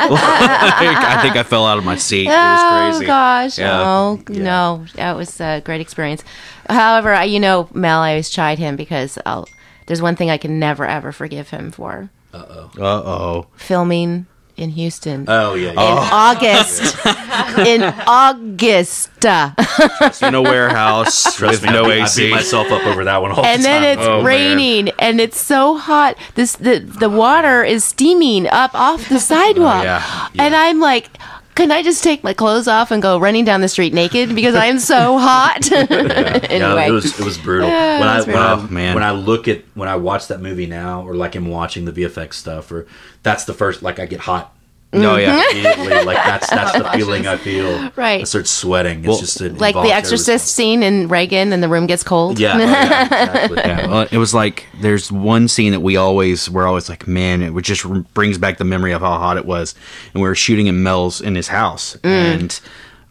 I think I fell out of my seat. It was crazy. Oh gosh! Yeah. Oh yeah. no, that was a great experience. However, I, you know, Mel, I always chide him because I'll, there's one thing I can never ever forgive him for. Uh oh. Uh oh. Filming in Houston. Oh yeah. yeah. In oh. August. Yeah. In August. Just in a warehouse Trust with me, no A C. I beat myself up over that one all and the time. And then it's oh, raining man. And it's so hot. This the the water is steaming up off the sidewalk. Oh, yeah. Yeah. And I'm like, can I just take my clothes off and go running down the street naked because I am so hot? yeah. anyway. No, it was it was brutal. Yeah, when I brutal. When I, man. when I look at when I watch that movie now, or like I'm watching the V F X stuff, or that's the first like I get hot. No, mm-hmm. yeah, immediately. Like that's that's the feeling I feel. Right, I start sweating. It's well, just like the Exorcist response. Scene in Reagan, and the room gets cold. Yeah, oh, yeah exactly. yeah. Well, it was like there's one scene that we always we're always like, man, it just brings back the memory of how hot it was, and we were shooting at Mel's in his house, mm. and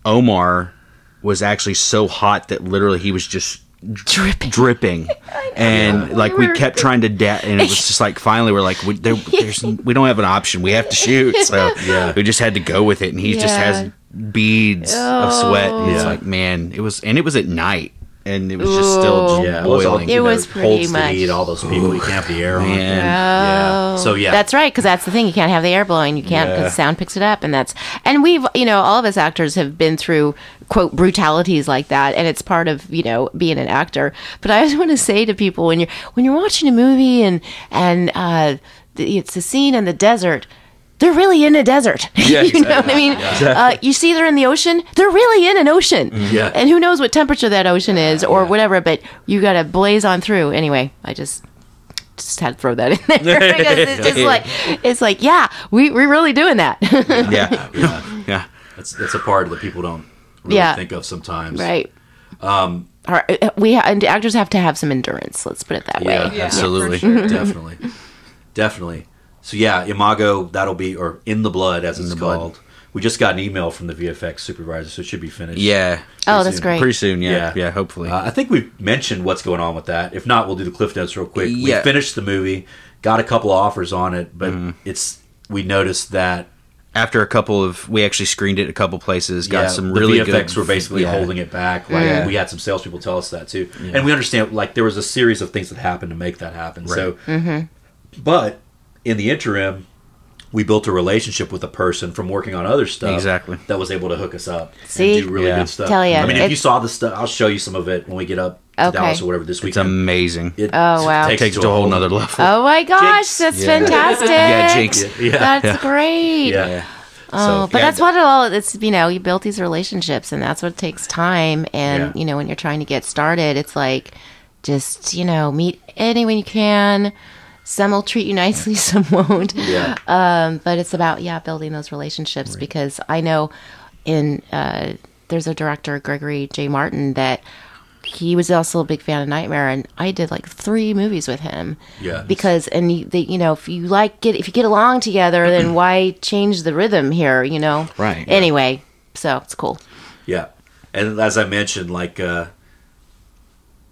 Omar was actually so hot that literally he was just. Dripping, dripping, and like we, we kept trying to, da- and it was just like finally we're like, we, there, there's, we don't have an option. We have to shoot, so yeah. we just had to go with it. And he yeah. just has beads oh. of sweat. And yeah. It's like, man, it was, and it was at night, and it was just Ooh. still yeah, boiling. It was, all, it was know, pretty much to eat all those people. Ooh. You can't have the air on. Man. Yeah, so yeah, that's right, because that's the thing. You can't have the air blowing. You can't because yeah. sound picks it up, and that's and we've you know all of us actors have been through. Quote brutalities like that, and it's part of you know being an actor. But I always want to say to people when you're when you're watching a movie and and uh, it's a scene in the desert. They're really in a desert. Yeah, you exactly. know what I mean? Yeah, exactly. uh, you see they're in the ocean. They're really in an ocean. Yeah. And who knows what temperature that ocean is or yeah. whatever, but you got to blaze on through. Anyway, I just just had to throw that in there. because it's just like, it's like, yeah, we, we're really doing that. yeah. Yeah. yeah. yeah. That's, that's a part that people don't really yeah. think of sometimes. Right. Um, right. We ha- and actors have to have some endurance. Let's put it that yeah, way. Yeah, absolutely. Sure. Definitely. Definitely. So yeah, Imago, that'll be, or In the Blood, as in it's called. Blood. We just got an email from the V F X supervisor, so it should be finished. Yeah. Oh, that's soon. Great. Pretty soon, yeah. Yeah, yeah hopefully. Uh, I think we've mentioned what's going on with that. If not, we'll do the cliff notes real quick. Yeah. We finished the movie, got a couple of offers on it, but mm. it's we noticed that after a couple of, we actually screened it a couple places, got yeah, some really good... the V F X were basically yeah. holding it back. Like yeah. We had some salespeople tell us that too. Yeah. And we understand, like, there was a series of things that happened to make that happen. Right. So, mm-hmm. But in the interim, we built a relationship with a person from working on other stuff exactly. that was able to hook us up See? and do really yeah. good stuff. Tell you, I mean, it's... if you saw the stuff, I'll show you some of it when we get up to okay. Dallas or whatever this weekend. It's amazing. It oh, wow. Takes it takes it to a whole nother level. Oh, my gosh. Jinx. That's yeah. fantastic. yeah, Jinx. Yeah. That's yeah. great. Yeah. yeah. Oh, so, but yeah. that's what it all, it's, you know, you built these relationships, and that's what takes time. And, yeah. you know, when you're trying to get started, it's like, just, you know, meet anyone you can. some will treat you nicely, some won't. Yeah. Um, but it's about, yeah, building those relationships, right. Because I know in uh, there's a director, Gregory J. Martin, that he was also a big fan of Nightmare, and I did like three movies with him. Yeah. Because and you, the, you know, if you like get if you get along together, then why change the rhythm here? You know. Right. Anyway, yeah. So it's cool. Yeah, and as I mentioned, like uh,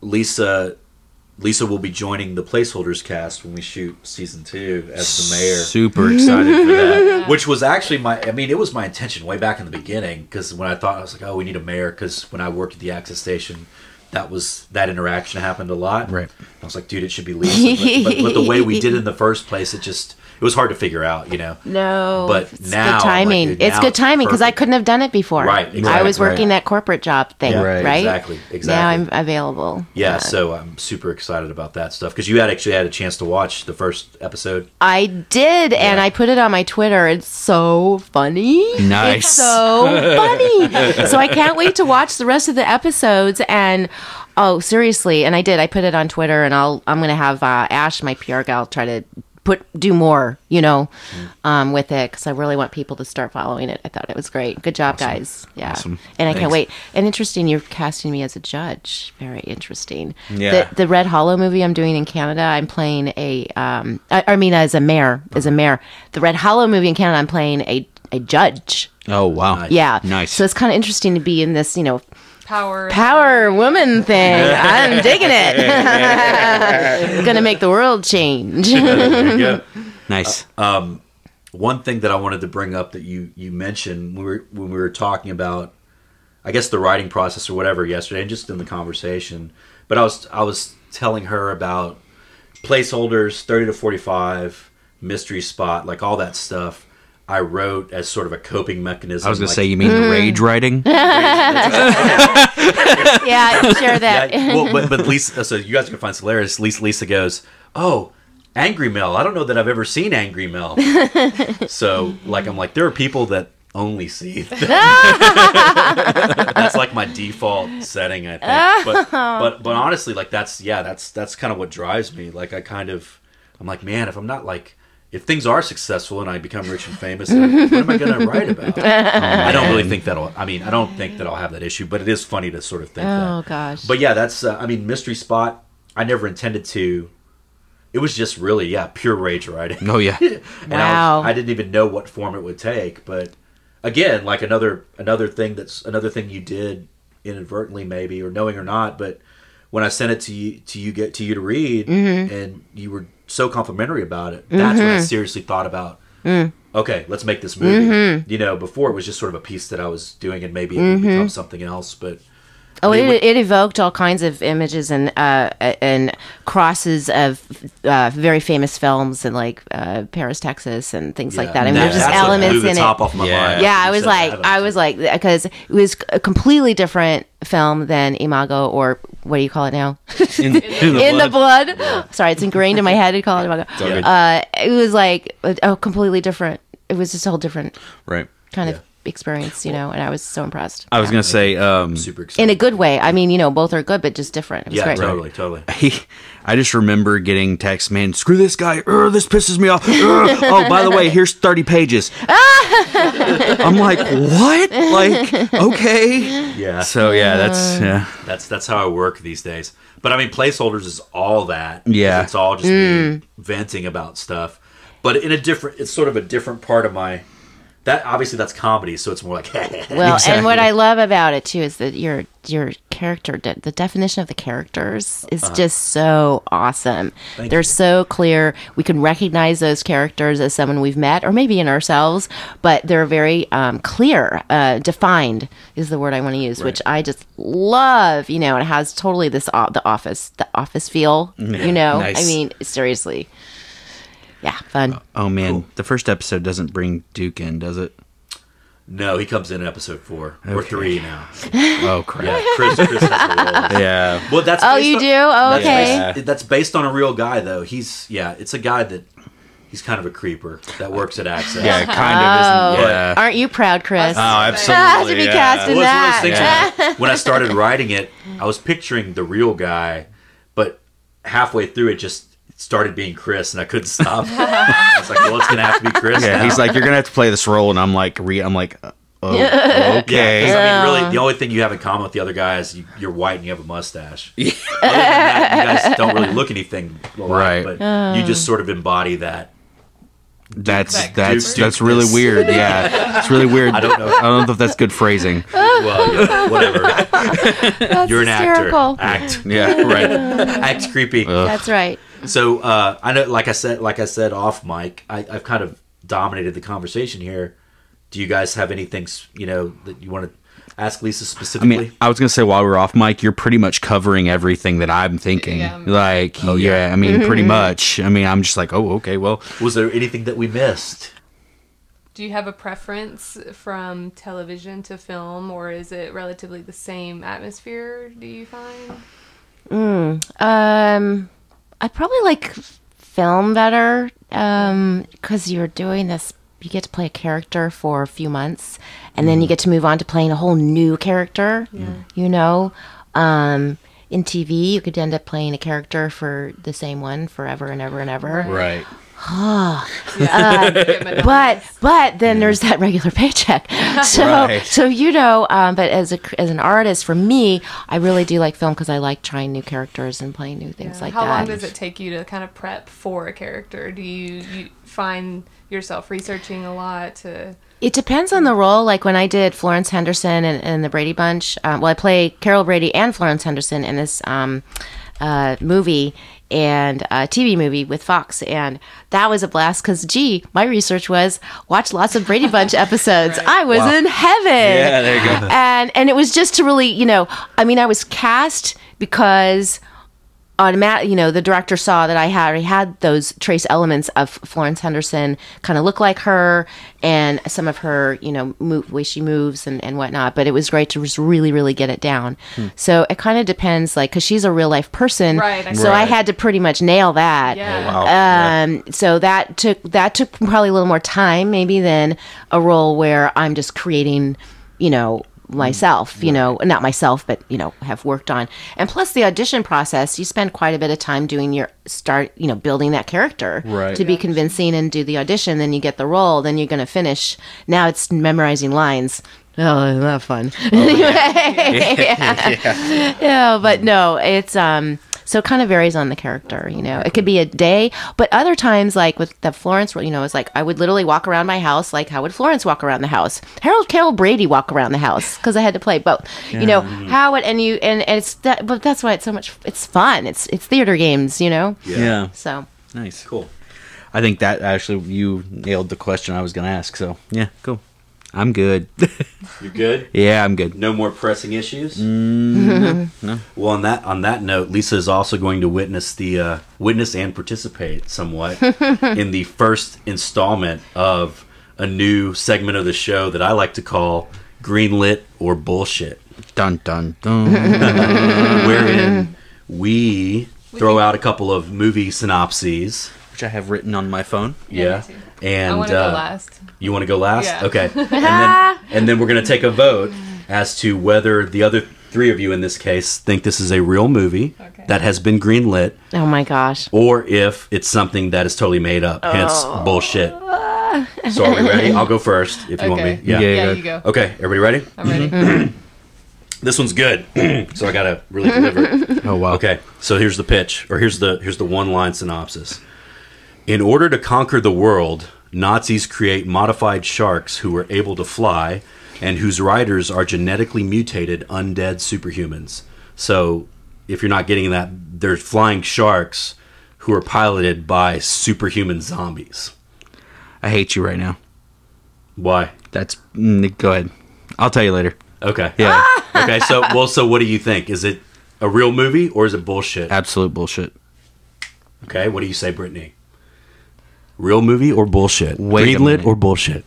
Lisa. Lisa will be joining the Placeholders cast when we shoot season two as the mayor. Super excited for that. Which was actually my, I mean, it was my intention way back in the beginning, because when I thought, I was like, oh, we need a mayor, because when I worked at the Access Station, that was, that interaction happened a lot. Right. I was like, dude, it should be Lisa. But, but, but the way we did it in the first place, it just, it was hard to figure out, you know? No. But it's now. Good timing. Like, dude, it's good timing, because I couldn't have done it before. Right. Exactly. I was working right. that corporate job thing, yeah, right. right? Exactly. Exactly. Now I'm available. Yeah, yeah. So I'm super excited about that stuff, because you had actually had a chance to watch the first episode. I did, yeah. And I put it on my Twitter. It's so funny. Nice. It's so funny. So I can't wait to watch the rest of the episodes, and... Oh, seriously. And I did. I put it on Twitter, and I'll, I'm going to have uh, Ash, my P R gal, try to put do more, you know, mm. um, with it, because I really want people to start following it. I thought it was great. Good job, awesome. Guys. Yeah. Awesome. And I Thanks. Can't wait. And interesting, you're casting me as a judge. Very interesting. Yeah. The, the Red Hollow movie I'm doing in Canada, I'm playing a, um, I, I mean, as a mayor, oh. as a mayor. The Red Hollow movie in Canada, I'm playing a, a judge. Oh, wow. Yeah. Nice. So it's kind of interesting to be in this, you know, Power Power woman thing. I'm digging it. It's going to make the world change. Yeah. Nice. Uh, um, one thing that I wanted to bring up that you, you mentioned when we, were, when we were talking about, I guess, the writing process or whatever yesterday, and just in the conversation, but I was I was telling her about Placeholders, thirty to forty-five, Mystery Spot, like all that stuff. I wrote as sort of a coping mechanism. I was going like, to say, you mean mm. the rage writing? Yeah, share that. Yeah, well, but, but Lisa, so you guys can find hilarious. Lisa, Lisa goes, oh, Angry Mel. I don't know that I've ever seen Angry Mel. So, like, I'm like, there are people that only see that. That's like my default setting, I think. But, but, but honestly, like, that's, yeah, that's, that's kind of what drives me. Like, I kind of, I'm like, man, if I'm not like, if things are successful and I become rich and famous, what am I going to write about? Oh, I don't really think that'll, I mean, I don't think that I'll have that issue, but it is funny to sort of think oh, that. Oh, gosh. But yeah, that's, uh, I mean, Mystery Spot, I never intended to. It was just really, yeah, pure rage writing. Oh, yeah. And wow. I, was, I didn't even know what form it would take. But again, like another another thing that's, another thing you did inadvertently maybe, or knowing or not, but when I sent it to you to you, get, to you to read, mm-hmm. and you were so complimentary about it, that's mm-hmm. when I seriously thought about, mm. okay, let's make this movie. Mm-hmm. You know, before it was just sort of a piece that I was doing, and maybe it mm-hmm. would become something else. But oh, I mean, it, it evoked all kinds of images and uh, and crosses of uh, very famous films, and like uh, Paris, Texas, and things yeah. like that. I mean, yeah. there's just elements in it. Off my yeah. Mind. yeah, I was so, like, I, I was like, because it was a completely different film than Imago, or what do you call it now? In, in, the, in blood. the blood. Yeah. Sorry, it's ingrained in my head to call it Imago. Uh, it was like a, a completely different. It was just a whole different right kind yeah. of. experience, you know, and I was so impressed. I was yeah. gonna say, um, super excited. In a good way. I mean, you know, both are good, but just different. It was yeah, great. totally, totally. I, I just remember getting texts, man, screw this guy. Ur, this pisses me off. Oh, by the way, here's thirty pages. I'm like, what? Like, okay. Yeah. So yeah, that's yeah. That's that's how I work these days. But I mean, Placeholders is all that. Yeah. It's all just mm. me venting about stuff, but in a different. It's sort of a different part of my. That obviously that's comedy, so it's more like well, exactly. And what I love about it too is that your your character, de- the definition of the characters is uh-huh. just so awesome. Thank They're you. So clear. We can recognize those characters as someone we've met, or maybe in ourselves, but they're very um, clear, uh, defined is the word I want to use, right. which I just love. You know, it has totally this o- the office, the office feel. Yeah, you know, nice. I mean, seriously. Yeah, fun. Oh, man. Cool. The first episode doesn't bring Duke in, does it? No, he comes in episode four. Okay. Or three now. Oh, crap. Yeah, Chris, Chris has the role. Yeah. Well, that's oh, you on, do? Oh, okay. That's based, that's based on a real guy, though. He's, yeah, it's a guy that, he's kind of a creeper that works at Access. Yeah, kind of. Oh, isn't yeah. Aren't you proud, Chris? Oh, absolutely. To be yeah. cast in well, that. Things, yeah. When I started writing it, I was picturing the real guy, but halfway through it just... started being Chris, and I couldn't stop. I was like, well, it's gonna have to be Chris. Yeah, now. He's like, you're gonna have to play this role, and I'm like, re- I'm like, oh, okay. Yeah, yeah. I mean, really, the only thing you have in common with the other guy is you, you're white and you have a mustache. Other than that, you guys don't really look anything alike, right? But um. you just sort of embody that. That's that's that's, that's really weird. Yeah, it's really weird. I don't know. I don't know if that's good phrasing. Well, yeah, whatever. That's You're an hysterical. actor. Act. Yeah, right. Act creepy. Ugh. That's right. So uh, I know, like I said, like I said off mic, I, I've kind of dominated the conversation here. Do you guys have anything you know that you want to? Ask Lisa specifically. I mean, I was going to say while we were off mic, you're pretty much covering everything that I'm thinking. Yeah, I'm like, oh, yeah. yeah, I mean, pretty much. I mean, I'm just like, oh, okay, well. Was there anything that we missed? Do you have a preference from television to film, or is it relatively the same atmosphere, do you find? Mm, um, I probably like film better um, because you're doing this. You get to play a character for a few months, and then you get to move on to playing a whole new character, yeah. you know. Um, in T V, you could end up playing a character for the same one forever and ever and ever. Right. Oh. Yeah. Uh, but but then yeah. there's that regular paycheck. So, right. so you know, um, but as a, as an artist, for me, I really do like film because I like trying new characters and playing new things yeah. like How that. How long does it take you to kind of prep for a character? Do you, you find... yourself researching a lot to it depends on the role. Like when I did Florence Henderson and, and the Brady Bunch, um, well I play Carol Brady and Florence Henderson in this um uh movie and a T V movie with Fox, and that was a blast because gee my research was watch lots of Brady Bunch episodes. Right. I was wow. in heaven. Yeah, there you go. And and it was just to really, you know, I mean I was cast because Automatic, you know, the director saw that I had already had those trace elements of Florence Henderson, kind of look like her, and some of her, you know, move, way she moves and, and whatnot. But it was great to just really, really get it down. Hmm. So it kind of depends, like, because she's a real life person, right? I so right. I had to pretty much nail that. Yeah. Oh, wow. Um. Yeah. So that took that took probably a little more time, maybe, than a role where I'm just creating, you know. myself, you know, not myself, but, you know, have worked on. And plus the audition process, you spend quite a bit of time doing your start, you know, building that character right. to be convincing and do the audition. Then you get the role. Then you're going to finish. Now it's memorizing lines. Oh, isn't that fun? Oh, anyway, yeah. Yeah. Yeah. yeah, but no, it's, um, so it kind of varies on the character, you know. It could be a day, but other times, like with the Florence, you know, it's like I would literally walk around my house, like how would Florence walk around the house? Harold Carol Brady walk around the house because I had to play both, yeah. you know. How would and you and, and it's that, but that's why it's so much. It's fun. It's it's theater games, you know. Yeah. yeah. So nice, cool. I think that actually you nailed the question I was going to ask. So yeah, cool. I'm good. You're good? Yeah, I'm good. No more pressing issues? Mm, no, no. Well, on that on that note, Lisa is also going to witness the uh, witness and participate somewhat in the first installment of a new segment of the show that I like to call Greenlit or Bullshit. Dun, dun, dun. Wherein we throw out a couple of movie synopses. Which I have written on my phone. Yeah. yeah. And I want to uh, go last. You want to go last? Yeah. Okay. And then, and then we're going to take a vote as to whether the other three of you in this case think this is a real movie okay. that has been greenlit. Oh my gosh. Or if it's something that is totally made up, oh. hence bullshit. So are we ready? I'll go first if you okay. want me. Yeah, yeah, yeah you go. Okay, everybody ready? I'm ready. Mm-hmm. This one's good, so I gotta really deliver. Oh wow. Okay, so here's the pitch, or here's the here's the one-line synopsis. In order to conquer the world, Nazis create modified sharks who are able to fly and whose riders are genetically mutated undead superhumans. So, if you're not getting that, they're flying sharks who are piloted by superhuman zombies. I hate you right now. Why? That's... Go ahead. I'll tell you later. Okay. Yeah. Okay, so, well, so what do you think? Is it a real movie or is it bullshit? Absolute bullshit. Okay, what do you say, Brittany? Real movie or bullshit? Wait greenlit or bullshit?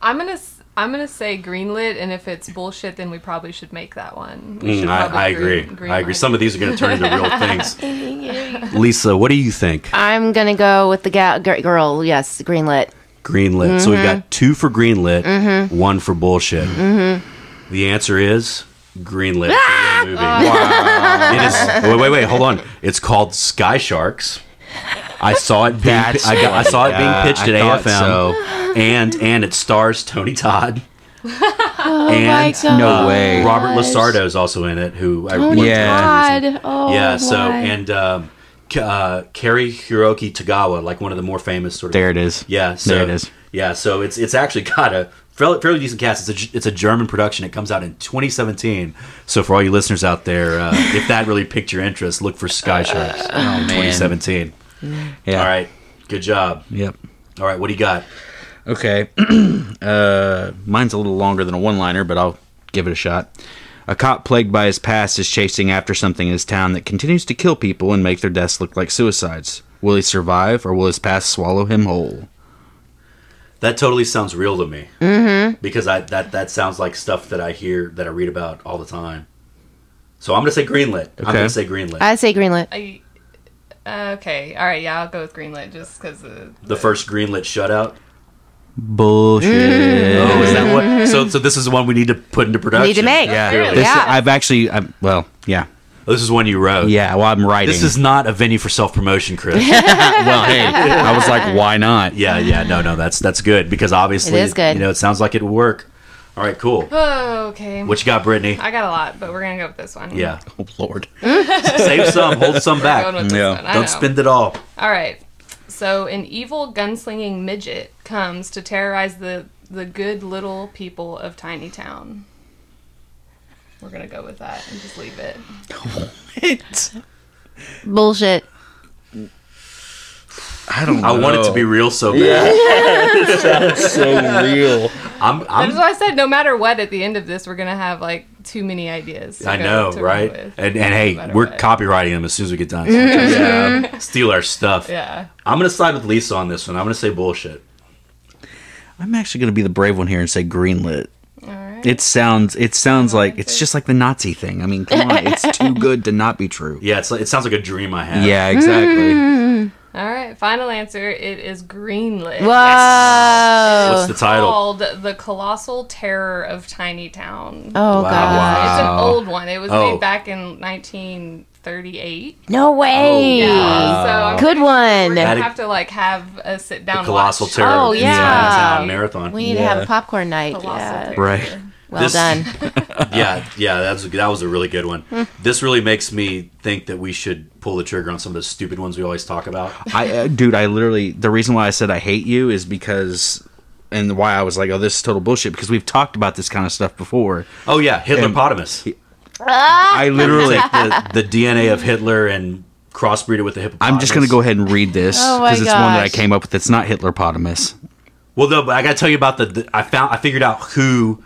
I'm gonna I'm gonna say greenlit, and if it's bullshit, then we probably should make that one. Mm, I, I agree. Green, I agree. Some of these are gonna turn into real things. Lisa, what do you think? I'm gonna go with the ga- girl. Yes, greenlit. Greenlit. Mm-hmm. So we've got two for greenlit, mm-hmm. one for bullshit. Mm-hmm. The answer is greenlit. Ah! For real movie. Wow. It is. Wait, wait, wait. Hold on. It's called Sky Sharks. I saw it. Being, I, got, I saw it yeah, being pitched at I A F M, so. and and it stars Tony Todd. Oh and my no way. Robert Losardo is also in it. Who Tony I yeah, Todd. Oh, yeah. So my. and um, uh, Kari Hiroki Tagawa, like one of the more famous sort of. There it is. Yeah. So, there it is. Yeah. So it's it's actually got a fairly decent cast. It's a, it's a German production. It comes out in twenty seventeen. So for all you listeners out there, uh, if that really piqued your interest, look for Sky Sharks uh, in twenty seventeen. Yeah. All right. Good job. Yep. All right. What do you got? Okay. uh, mine's a little longer than a one-liner, but I'll give it a shot. A cop plagued by his past is chasing after something in his town that continues to kill people and make their deaths look like suicides. Will he survive, or will his past swallow him whole? That totally sounds real to me. Mm-hmm. Because I that, that sounds like stuff that I hear, that I read about all the time. So I'm going to say greenlit. Okay. I'm going to say greenlit. I say greenlit. I, uh, okay. All right. Yeah, I'll go with greenlit just because the, the... The first greenlit shutout? Bullshit. Mm-hmm. Oh, is that what? So, so this is the one we need to put into production. We need to make. Yeah. Really. This, yeah. I've actually, I'm, well, yeah. This is one you wrote. Yeah, well, I'm writing. This is not a venue for self-promotion, Chris. Well, hey, I was like, why not? Yeah, yeah, no, no, that's that's good because obviously, it is good. You know, it sounds like it would work. All right, cool. Oh, okay. What you got, Brittany? I got a lot, but we're going to go with this one. Yeah. Oh, Lord. Save some, hold some we're back. Going with yeah. this one. Don't spend it all. All right. So an evil gunslinging midget comes to terrorize the, the good little people of Tiny Town. We're going to go with that and just leave it. What? Bullshit. I don't know. I want it to be real so bad. Yeah. That's so real. I'm, I'm, That's why I said no matter what, at the end of this, we're going to have like too many ideas. To I go, know, right? And, and hey, no we're what. copywriting them as soon as we get done. Mm-hmm. Yeah. Steal our stuff. Yeah. I'm going to side with Lisa on this one. I'm going to say bullshit. I'm actually going to be the brave one here and say greenlit. It sounds. It sounds like it's just like the Nazi thing. I mean, come on, it's too good to not be true. Yeah, it's like, it sounds like a dream I had. Yeah, exactly. Mm. All right, final answer. It is greenlit. Whoa! Yes. What's the title? Called The Colossal Terror of Tiny Town. Oh wow. God! It's an old one. It was oh. made back in nineteen thirty-eight. No way! Oh, yeah. Wow. So good one. We're gonna have to like have a sit down. The Colossal watch. Terror. Oh yeah! Tiny Town marathon. We need yeah. to have a popcorn night. Colossal yeah. Terror. Right. Well this, done. yeah, yeah, that was, that was a really good one. This really makes me think that we should pull the trigger on some of the stupid ones we always talk about. I, uh, dude, I literally, the reason why I said I hate you is because, and why I was like, oh, this is total bullshit, because we've talked about this kind of stuff before. Oh, yeah, Hitler-potamus. I literally, like the, the D N A of Hitler and crossbreed it with the hippopotamus. I'm just going to go ahead and read this, because oh it's one that I came up with. It's not Hitler-potamus. Well, though, but I got to tell you about the, the, I found, I figured out who...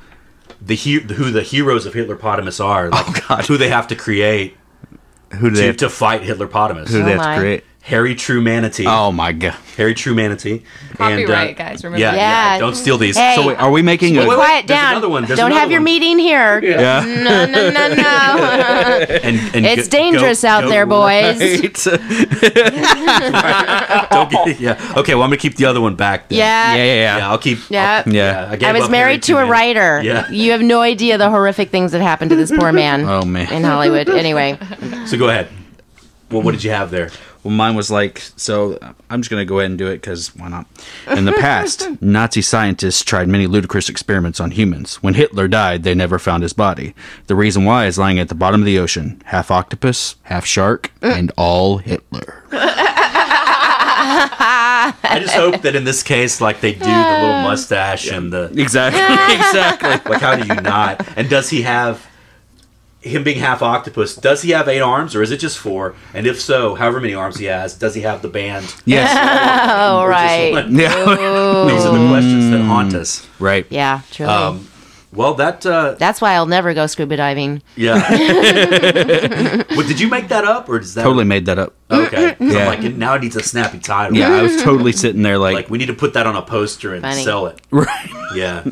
The he- who the heroes of Hitler-potamus are, like, oh, God. Who they have to create who do to, they have to, to fight Hitler-potamus. Who do oh they have my. to create? Harry True Manatee. Oh, my God. Harry True Manatee. Copyright, and, uh, guys. Remember yeah, yeah. yeah, don't steal these. Hey, so wait, are we making a... Wait, quiet down. Another one. Don't have one. Your meeting here. Yeah. Yeah. No, no, no, no. and, and it's go, dangerous go, out go there, right. boys. right. Don't get, yeah. Okay, well, I'm going to keep the other one back then. Yeah. Yeah, yeah, yeah. yeah I'll keep... Yeah. I'll, yeah. yeah. I, I was married to a writer. Yeah. You have no idea the horrific things that happened to this poor man. Oh, man. In Hollywood. Anyway. So go ahead. Well, what did you have there? Well, mine was like, so I'm just going to go ahead and do it because why not? In the past, Nazi scientists tried many ludicrous experiments on humans. When Hitler died, they never found his body. The reason why is lying at the bottom of the ocean. Half octopus, half shark, and all Hitler. I just hope that in this case, like, they do the little mustache yeah. and the... Exactly, exactly. Like, how do you not? And does he have... Him being half octopus, does he have eight arms or is it just four? And if so, however many arms he has, does he have the band? Yes. Oh, or right. Yeah. These are the questions that haunt us. Right. Yeah, truly. Um, well, that... Uh, That's why I'll never go scuba diving. Yeah. Well, did you make that up or does that... Totally made that up. Okay. Yeah. I'm like, now it needs a snappy title. Yeah, I was totally sitting there like... Like, we need to put that on a poster and funny. Sell it. Right. Yeah.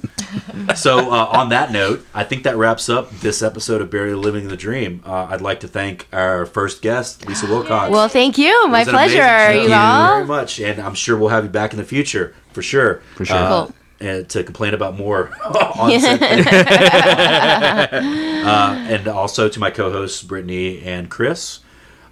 So, uh, on that note, I think that wraps up this episode of Barely Living the Dream. Uh, I'd like to thank our first guest, Lisa Wilcox. Well, thank you. My pleasure. Thank you very much. And I'm sure we'll have you back in the future, for sure. For sure. Uh, cool. And to complain about more on set. uh, and also to my co-hosts, Brittany and Chris.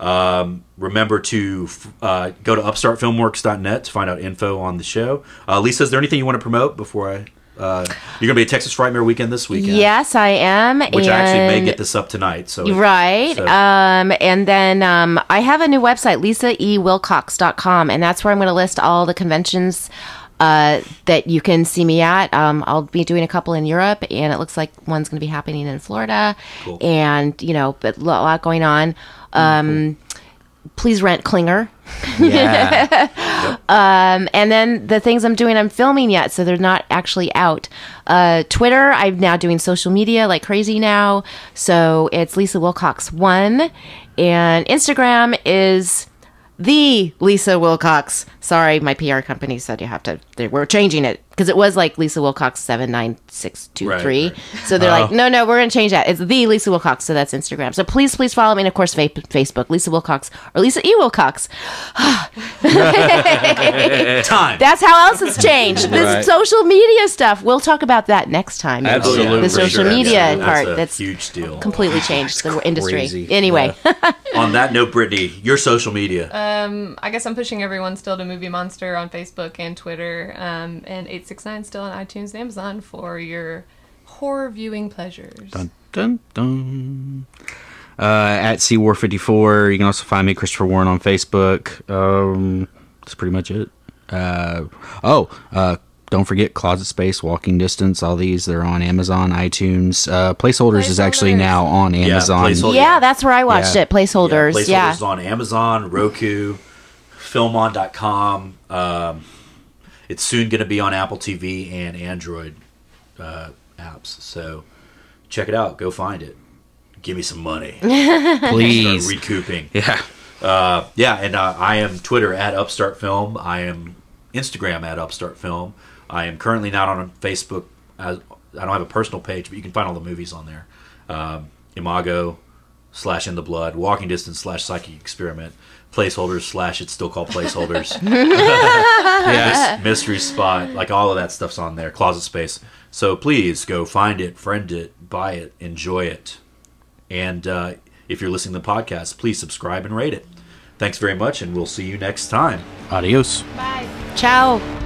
Um, remember to uh, go to upstart film works dot net to find out info on the show. Uh, Lisa, is there anything you want to promote before I... Uh, you're going to be at Texas Frightmare Weekend this weekend. Yes, I am. Which and I actually may get this up tonight. So Right. So. Um, and then um, I have a new website, lisa e wilcox dot com, and that's where I'm going to list all the conventions uh, that you can see me at. Um, I'll be doing a couple in Europe, and it looks like one's going to be happening in Florida. Cool. And, you know, a lot going on. Um, mm-hmm. Please rent Clinger. Yeah. Yep. Um, and then the things I'm doing, I'm filming yet, so they're not actually out. Uh, Twitter, I'm now doing social media like crazy now, so it's Lisa Wilcox one, and Instagram is the Lisa Wilcox. Sorry, my P R company said you have to. They were changing it because it was like Lisa Wilcox seven nine six two three. Right, right. So they're oh. like, no, no, we're gonna change that. It's the Lisa Wilcox. So that's Instagram. So please, please follow me, and of course, fa- Facebook, Lisa Wilcox or Lisa E Wilcox. Time. That's how else it's changed. This right. social media stuff. We'll talk about that next time. Absolutely. Maybe. The social sure. media Absolutely. part. That's, that's huge deal. Completely changed the industry. Anyway. Yeah. On that note, Brittany, your social media. Um, I guess I'm pushing everyone still to Movie Monster on Facebook and Twitter. Um. And eight six nine still on iTunes and Amazon for your horror viewing pleasures. Dun, dun, dun. Uh, at C War fifty-four. You can also find me, Christopher Warren, on Facebook. Um, that's pretty much it. Uh, oh, uh, don't forget Closet Space, Walking Distance, all these. They're on Amazon, iTunes. Uh, Placeholders, Placeholders is actually now on Amazon. Yeah, yeah that's where I watched yeah. it. Placeholders. Yeah, Placeholders yeah. is on Amazon, Roku, film on dot com. Um, It's soon going to be on Apple T V and Android uh, apps. So check it out. Go find it. Give me some money. Please. Start recouping. Yeah. Uh, yeah, and uh, I am Twitter at Upstart Film. I am Instagram at Upstart Film. I am currently not on Facebook. I don't have a personal page, but you can find all the movies on there. Um, Imago slash In the Blood, Walking Distance slash Psychic Experiment. Placeholders slash it's still called Placeholders. Yeah. Mis- mystery Spot, like all of that stuff's on there. Closet Space. So please go find it, friend it, buy it, enjoy it. And uh, if you're listening to the podcast, please subscribe and rate it. Thanks very much, and we'll see you next time. Adios. Bye. Ciao.